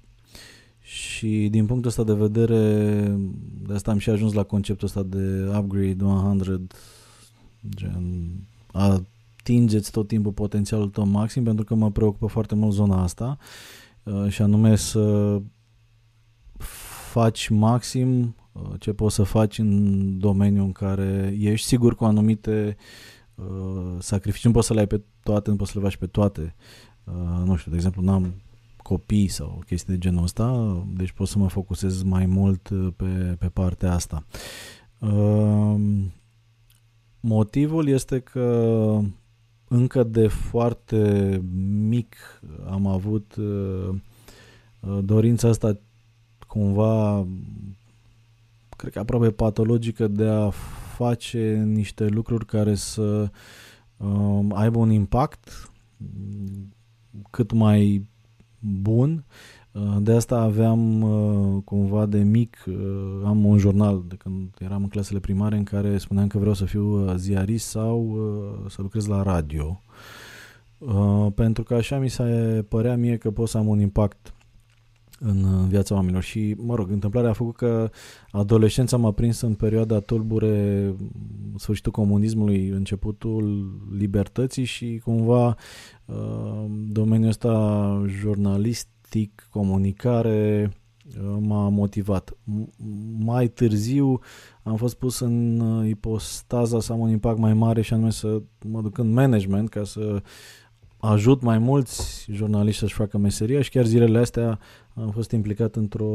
și din punctul ăsta de vedere, de asta am și ajuns la conceptul ăsta de Upgrade 100, gen atingeți tot timpul potențialul tău maxim, pentru că mă preocupă foarte mult zona asta și anume să faci maxim ce poți să faci în domeniul în care ești, sigur cu anumite sacrificii, nu poți să le ai pe toate, nu poți să le faci pe toate, nu știu, de exemplu n-am copii sau chestii de genul ăsta, deci pot să mă focusez mai mult pe partea asta. Motivul este că încă de foarte mic am avut dorința asta cumva, cred că aproape patologică, de a face niște lucruri care să aibă un impact cât mai bun. De asta aveam cumva de mic, am un jurnal de când eram în clasele primare în care spuneam că vreau să fiu ziarist sau să lucrez la radio, pentru că așa mi se părea mie că pot să am un impact în viața oamenilor. Și, mă rog, întâmplarea a făcut că adolescența m-a prins în perioada tulbure, sfârșitul comunismului, începutul libertății, și cumva domeniul ăsta jurnalistic, comunicare, m-a motivat. Mai târziu am fost pus în ipostaza să am un impact mai mare, și anume să mă duc în management ca să ajut mai mulți jurnaliști să-și facă meseria, și chiar zilele astea am fost implicat într-o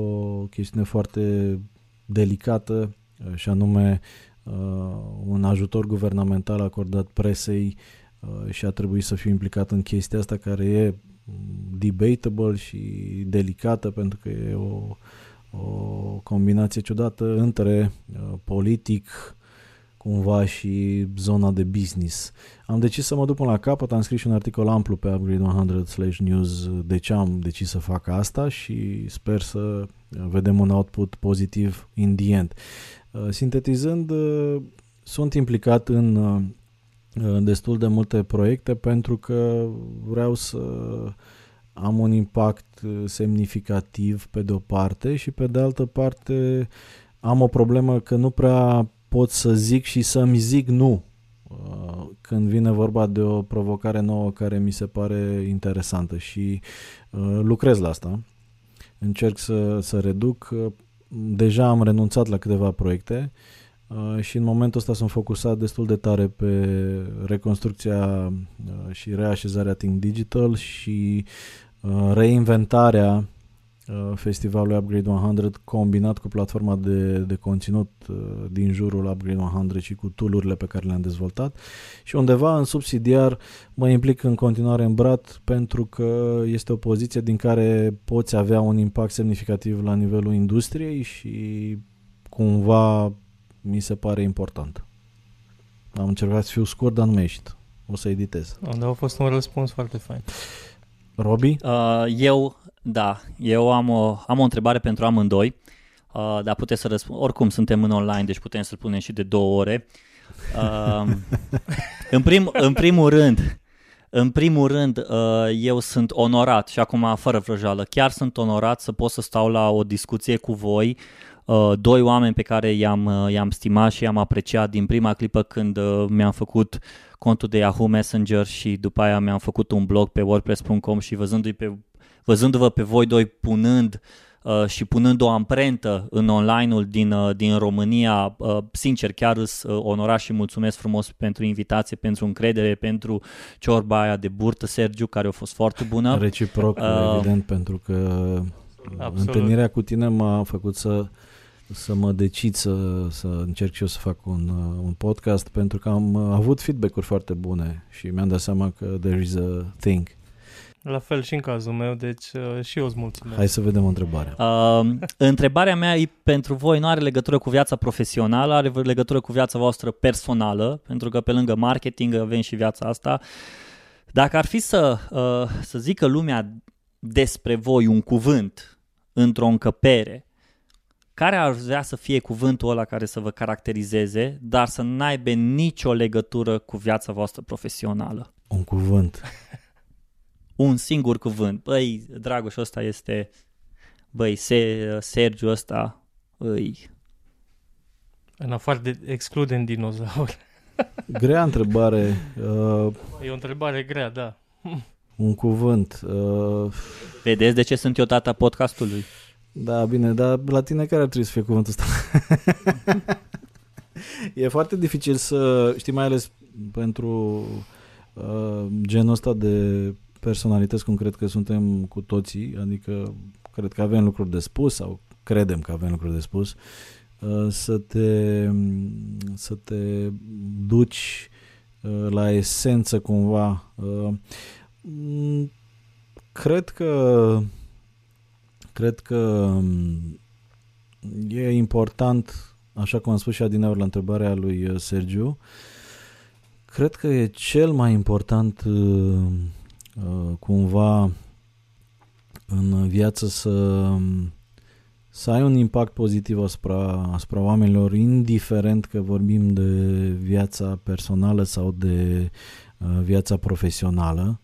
chestiune foarte delicată, și anume un ajutor guvernamental acordat presei, și a trebuit să fiu implicat în chestia asta care e debatable și delicată, pentru că e o combinație ciudată între politic cumva și zona de business. Am decis să mă duc până la capăt, am scris și un articol amplu pe Upgrade 100/News de ce am decis să fac asta, și sper să vedem un output pozitiv in the end. Sintetizând, sunt implicat în destul de multe proiecte pentru că vreau să am un impact semnificativ pe de o parte, și pe de altă parte am o problemă că nu prea pot să zic și să-mi zic nu când vine vorba de o provocare nouă care mi se pare interesantă, și lucrez la asta. Încerc să reduc. Deja am renunțat la câteva proiecte și în momentul ăsta sunt focusat destul de tare pe reconstrucția și reașezarea Think Digital și reinventarea festivalul Upgrade 100 combinat cu platforma de conținut din jurul Upgrade 100 și cu tool-urile pe care le-am dezvoltat, și undeva în subsidiar mă implic în continuare în Brat, pentru că este o poziție din care poți avea un impact semnificativ la nivelul industriei și cumva mi se pare important. Am încercat să fiu scurt, dar nu mi-a ieșit. O să editez. Dar a fost un răspuns foarte fain. Robi? Eu am o întrebare pentru amândoi, dar puteți să răspund. Oricum suntem în online, deci putem să-l punem și de 2 ore. În primul rând, eu sunt onorat, și acum fără vrăjeală, chiar sunt onorat să pot să stau la o discuție cu voi, doi oameni pe care i-am stimat și i-am apreciat din prima clipă când mi-am făcut contul de Yahoo Messenger și după aia mi-am făcut un blog pe wordpress.com, și văzându-vă pe voi doi punând și punând o amprentă în online-ul din România, sincer, chiar îs onorat și mulțumesc frumos pentru invitație, pentru încredere, pentru ciorba aia de burtă, Sergiu, care a fost foarte bună. Reciproc, evident, pentru că absolut. Întâlnirea cu tine m-a făcut să mă decid să încerc și eu să fac un podcast, pentru că am avut feedback-uri foarte bune și mi-am dat seama că there is a thing. La fel și în cazul meu, deci și eu îți mulțumesc. Hai să vedem o întrebare. Întrebarea mea e pentru voi, nu are legătură cu viața profesională, are legătură cu viața voastră personală, pentru că pe lângă marketing avem și viața asta. Dacă ar fi să zică lumea despre voi un cuvânt într-o încăpere, care ar vrea să fie cuvântul ăla care să vă caracterizeze, dar să n-aibă nicio legătură cu viața voastră profesională? Un cuvânt. Un singur cuvânt. Băi, Dragoș, ăsta este... Băi, Sergiu ăsta... Îi... În afară de... Excludem dinozauri. Grea întrebare. E o întrebare grea, da. Un cuvânt. Vedeți de ce sunt eu tata podcastului? Da, bine, dar la tine care ar trebui să fie cuvântul ăsta? E foarte dificil să... Știi, mai ales pentru genul ăsta de... personalități, cum cred că suntem cu toții, adică cred că avem lucruri de spus sau credem că avem lucruri de spus, să te duci la esență cumva. Cred că Cred că e important, așa cum am spus și adineauri la întrebarea lui Sergiu, cred că e cel mai important cumva în viață să ai un impact pozitiv asupra oamenilor, indiferent că vorbim de viața personală sau de viața profesională.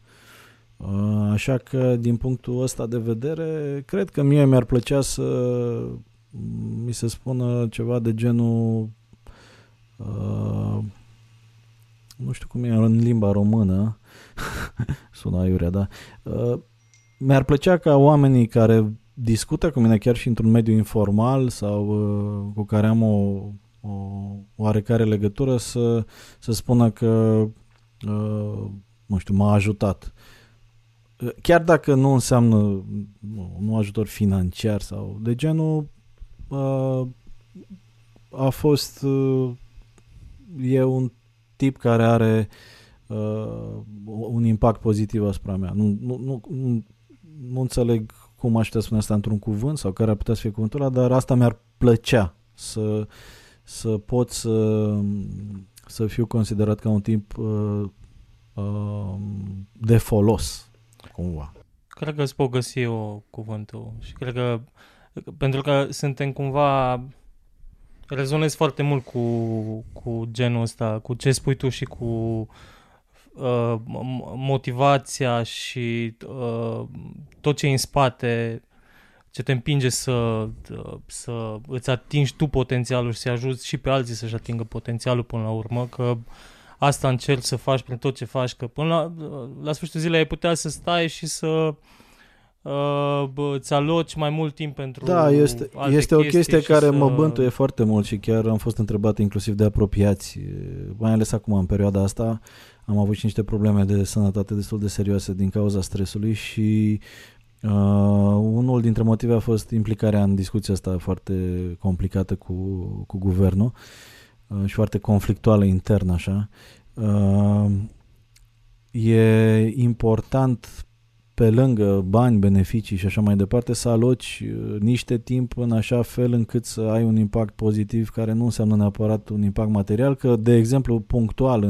Așa că, din punctul ăsta de vedere, cred că mie mi-ar plăcea să mi se spună ceva de genul, nu știu cum e în limba română, sună aiurea, da? Mi-ar plăcea ca oamenii care discută cu mine, chiar și într-un mediu informal sau cu care am o oarecare legătură, să spună că, nu știu, m-a ajutat. Chiar dacă nu înseamnă un ajutor financiar sau de genul, a fost e un tip care are un impact pozitiv asupra mea. Nu înțeleg cum aș putea spune asta într-un cuvânt sau care ar putea să fie cuvântul ăla, dar asta mi-ar plăcea să pot să fiu considerat ca un tip de folos, cumva. Cred că îți pot găsi eu cuvântul și cred că pentru că suntem cumva, rezonez foarte mult cu genul ăsta, cu ce spui tu și cu motivația și tot ce e în spate, ce te împinge să îți atingi tu potențialul și să ajuți și pe alții să-și atingă potențialul până la urmă, că asta încerci să faci prin tot ce faci, că până la sfârșitul zilei ai putea să stai și să îți aloci mai mult timp pentru este o chestie care mă bântuie foarte mult și chiar am fost întrebat inclusiv de apropiați, mai ales acum în perioada asta. Am avut și niște probleme de sănătate destul de serioase din cauza stresului și unul dintre motive a fost implicarea în discuția asta foarte complicată cu guvernul și foarte conflictuală intern, așa. E important, pe lângă bani, beneficii și așa mai departe, să aloci niște timp în așa fel încât să ai un impact pozitiv, care nu înseamnă neapărat un impact material, că, de exemplu, punctual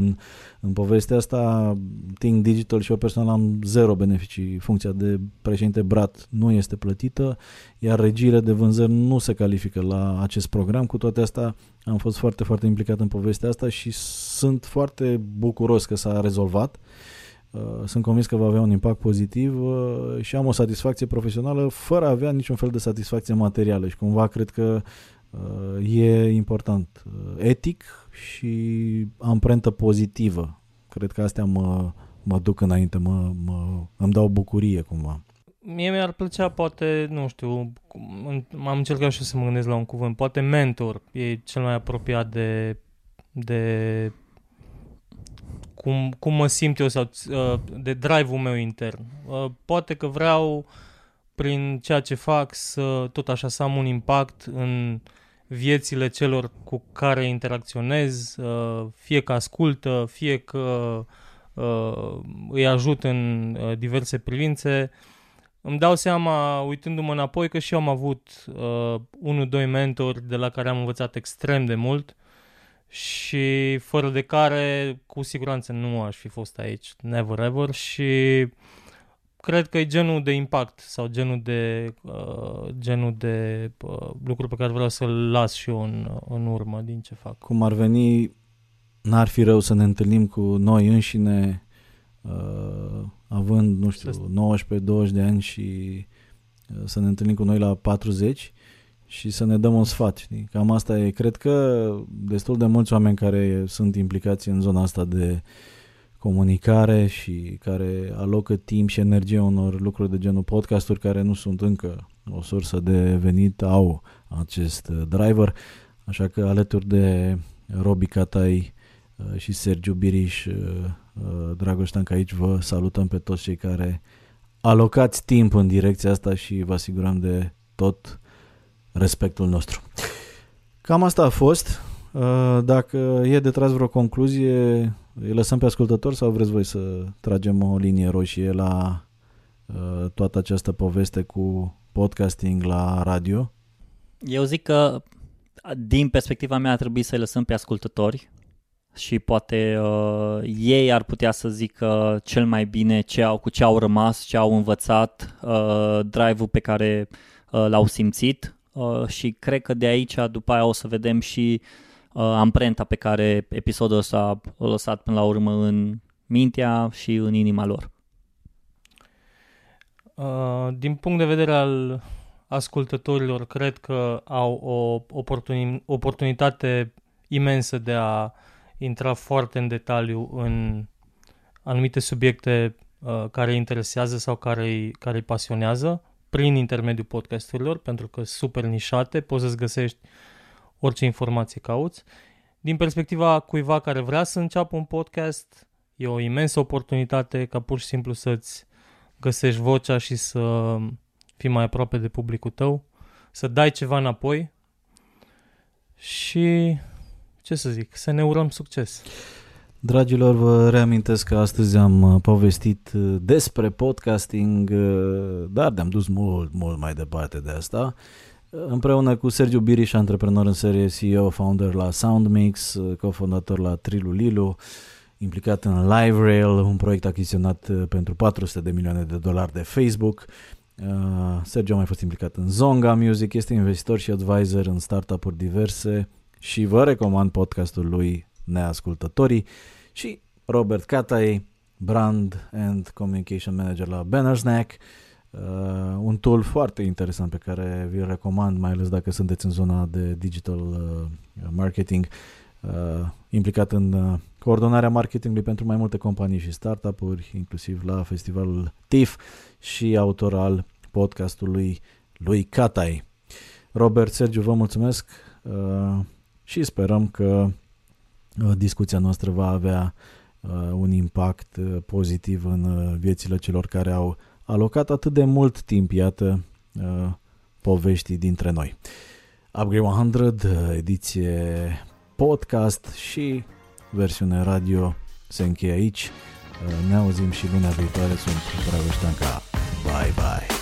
în povestea asta, Think Digital și eu personal am zero beneficii. Funcția de președinte Brat nu este plătită, iar regiile de vânzări nu se califică la acest program. Cu toate astea, am fost foarte, foarte implicat în povestea asta și sunt foarte bucuros că s-a rezolvat. Sunt convins că va avea un impact pozitiv și am o satisfacție profesională fără a avea niciun fel de satisfacție materială și cumva cred că e important. Etic și amprentă pozitivă. Cred că astea mă duc înainte, îmi dau bucurie cumva. Mie mi-ar plăcea, poate, nu știu, am încercat și eu să mă gândesc la un cuvânt, poate mentor e cel mai apropiat de cum mă simt eu sau de drive-ul meu intern. Poate că vreau prin ceea ce fac să tot așa să am un impact în viețile celor cu care interacționez, fie că ascultă, fie că îi ajut în diverse privințe. Îmi dau seama, uitându-mă înapoi, că și eu am avut 1-2 mentori de la care am învățat extrem de mult și fără de care cu siguranță nu aș fi fost aici, never ever, și cred că e genul de impact sau genul de lucru pe care vreau să-l las și eu în urmă din ce fac. Cum ar veni, n-ar fi rău să ne întâlnim cu noi înșine având, nu știu, 19-20 de ani și să ne întâlnim cu noi la 40 și să ne dăm un sfat, știi? Cam asta e. Cred că destul de mulți oameni care sunt implicați în zona asta de comunicare și care alocă timp și energie unor lucruri de genul podcasturi care nu sunt încă o sursă de venit au acest driver. Așa că alături de Robi Catai și Sergiu Biriș, Dragoș Stanca aici, vă salutăm pe toți cei care alocați timp în direcția asta și vă asigurăm de tot respectul nostru. Cam asta a fost. Dacă e de tras vreo concluzie, îi lăsăm pe ascultători sau vreți voi să tragem o linie roșie la toată această poveste cu podcasting la radio? Eu zic că din perspectiva mea ar trebui să-i lăsăm pe ascultători și poate ei ar putea să zică cel mai bine ce au rămas, ce au învățat, drive-ul pe care l-au simțit și cred că de aici după aia o să vedem și amprenta pe care episodul ăsta a lăsat până la urmă în mintea și în inima lor. Din punct de vedere al ascultătorilor, cred că au o oportunitate imensă de a intra foarte în detaliu în anumite subiecte care îi interesează sau care îi pasionează prin intermediul podcasturilor, pentru că super nișate, poți să-ți găsești orice informație cauți. Din perspectiva cuiva care vrea să înceapă un podcast, e o imensă oportunitate ca pur și simplu să-ți găsești vocea și să fii mai aproape de publicul tău, să dai ceva înapoi și, ce să zic, să ne urăm succes. Dragilor, vă reamintesc că astăzi am povestit despre podcasting, dar ne-am dus mult, mult mai departe de asta. Împreună cu Sergiu Biriș, antreprenor în serie, CEO, founder la Soundmix, cofondator la Trilulilu, implicat în LiveRail, un proiect achiziționat pentru $400 de milioane de Facebook. Sergiu a mai fost implicat în Zonga Music, este investitor și advisor în startup-uri diverse și vă recomand podcastul lui Neascultătorii. Și Robi Catai, Brand and Communication Manager la Bannersnack, un tool foarte interesant pe care vi-l recomand, mai ales dacă sunteți în zona de digital marketing, implicat în coordonarea marketingului pentru mai multe companii și startup-uri, inclusiv la festivalul TIF, și autor al podcastului lui Catai. Robert, Sergiu, vă mulțumesc și sperăm că discuția noastră va avea un impact pozitiv în viețile celor care au alocat atât de mult timp, iată, poveștii dintre noi. Upgrade 100, ediție podcast și versiune radio se încheie aici. Ne auzim și luna viitoare. Sunt Dragoș Stanca. Bye, bye!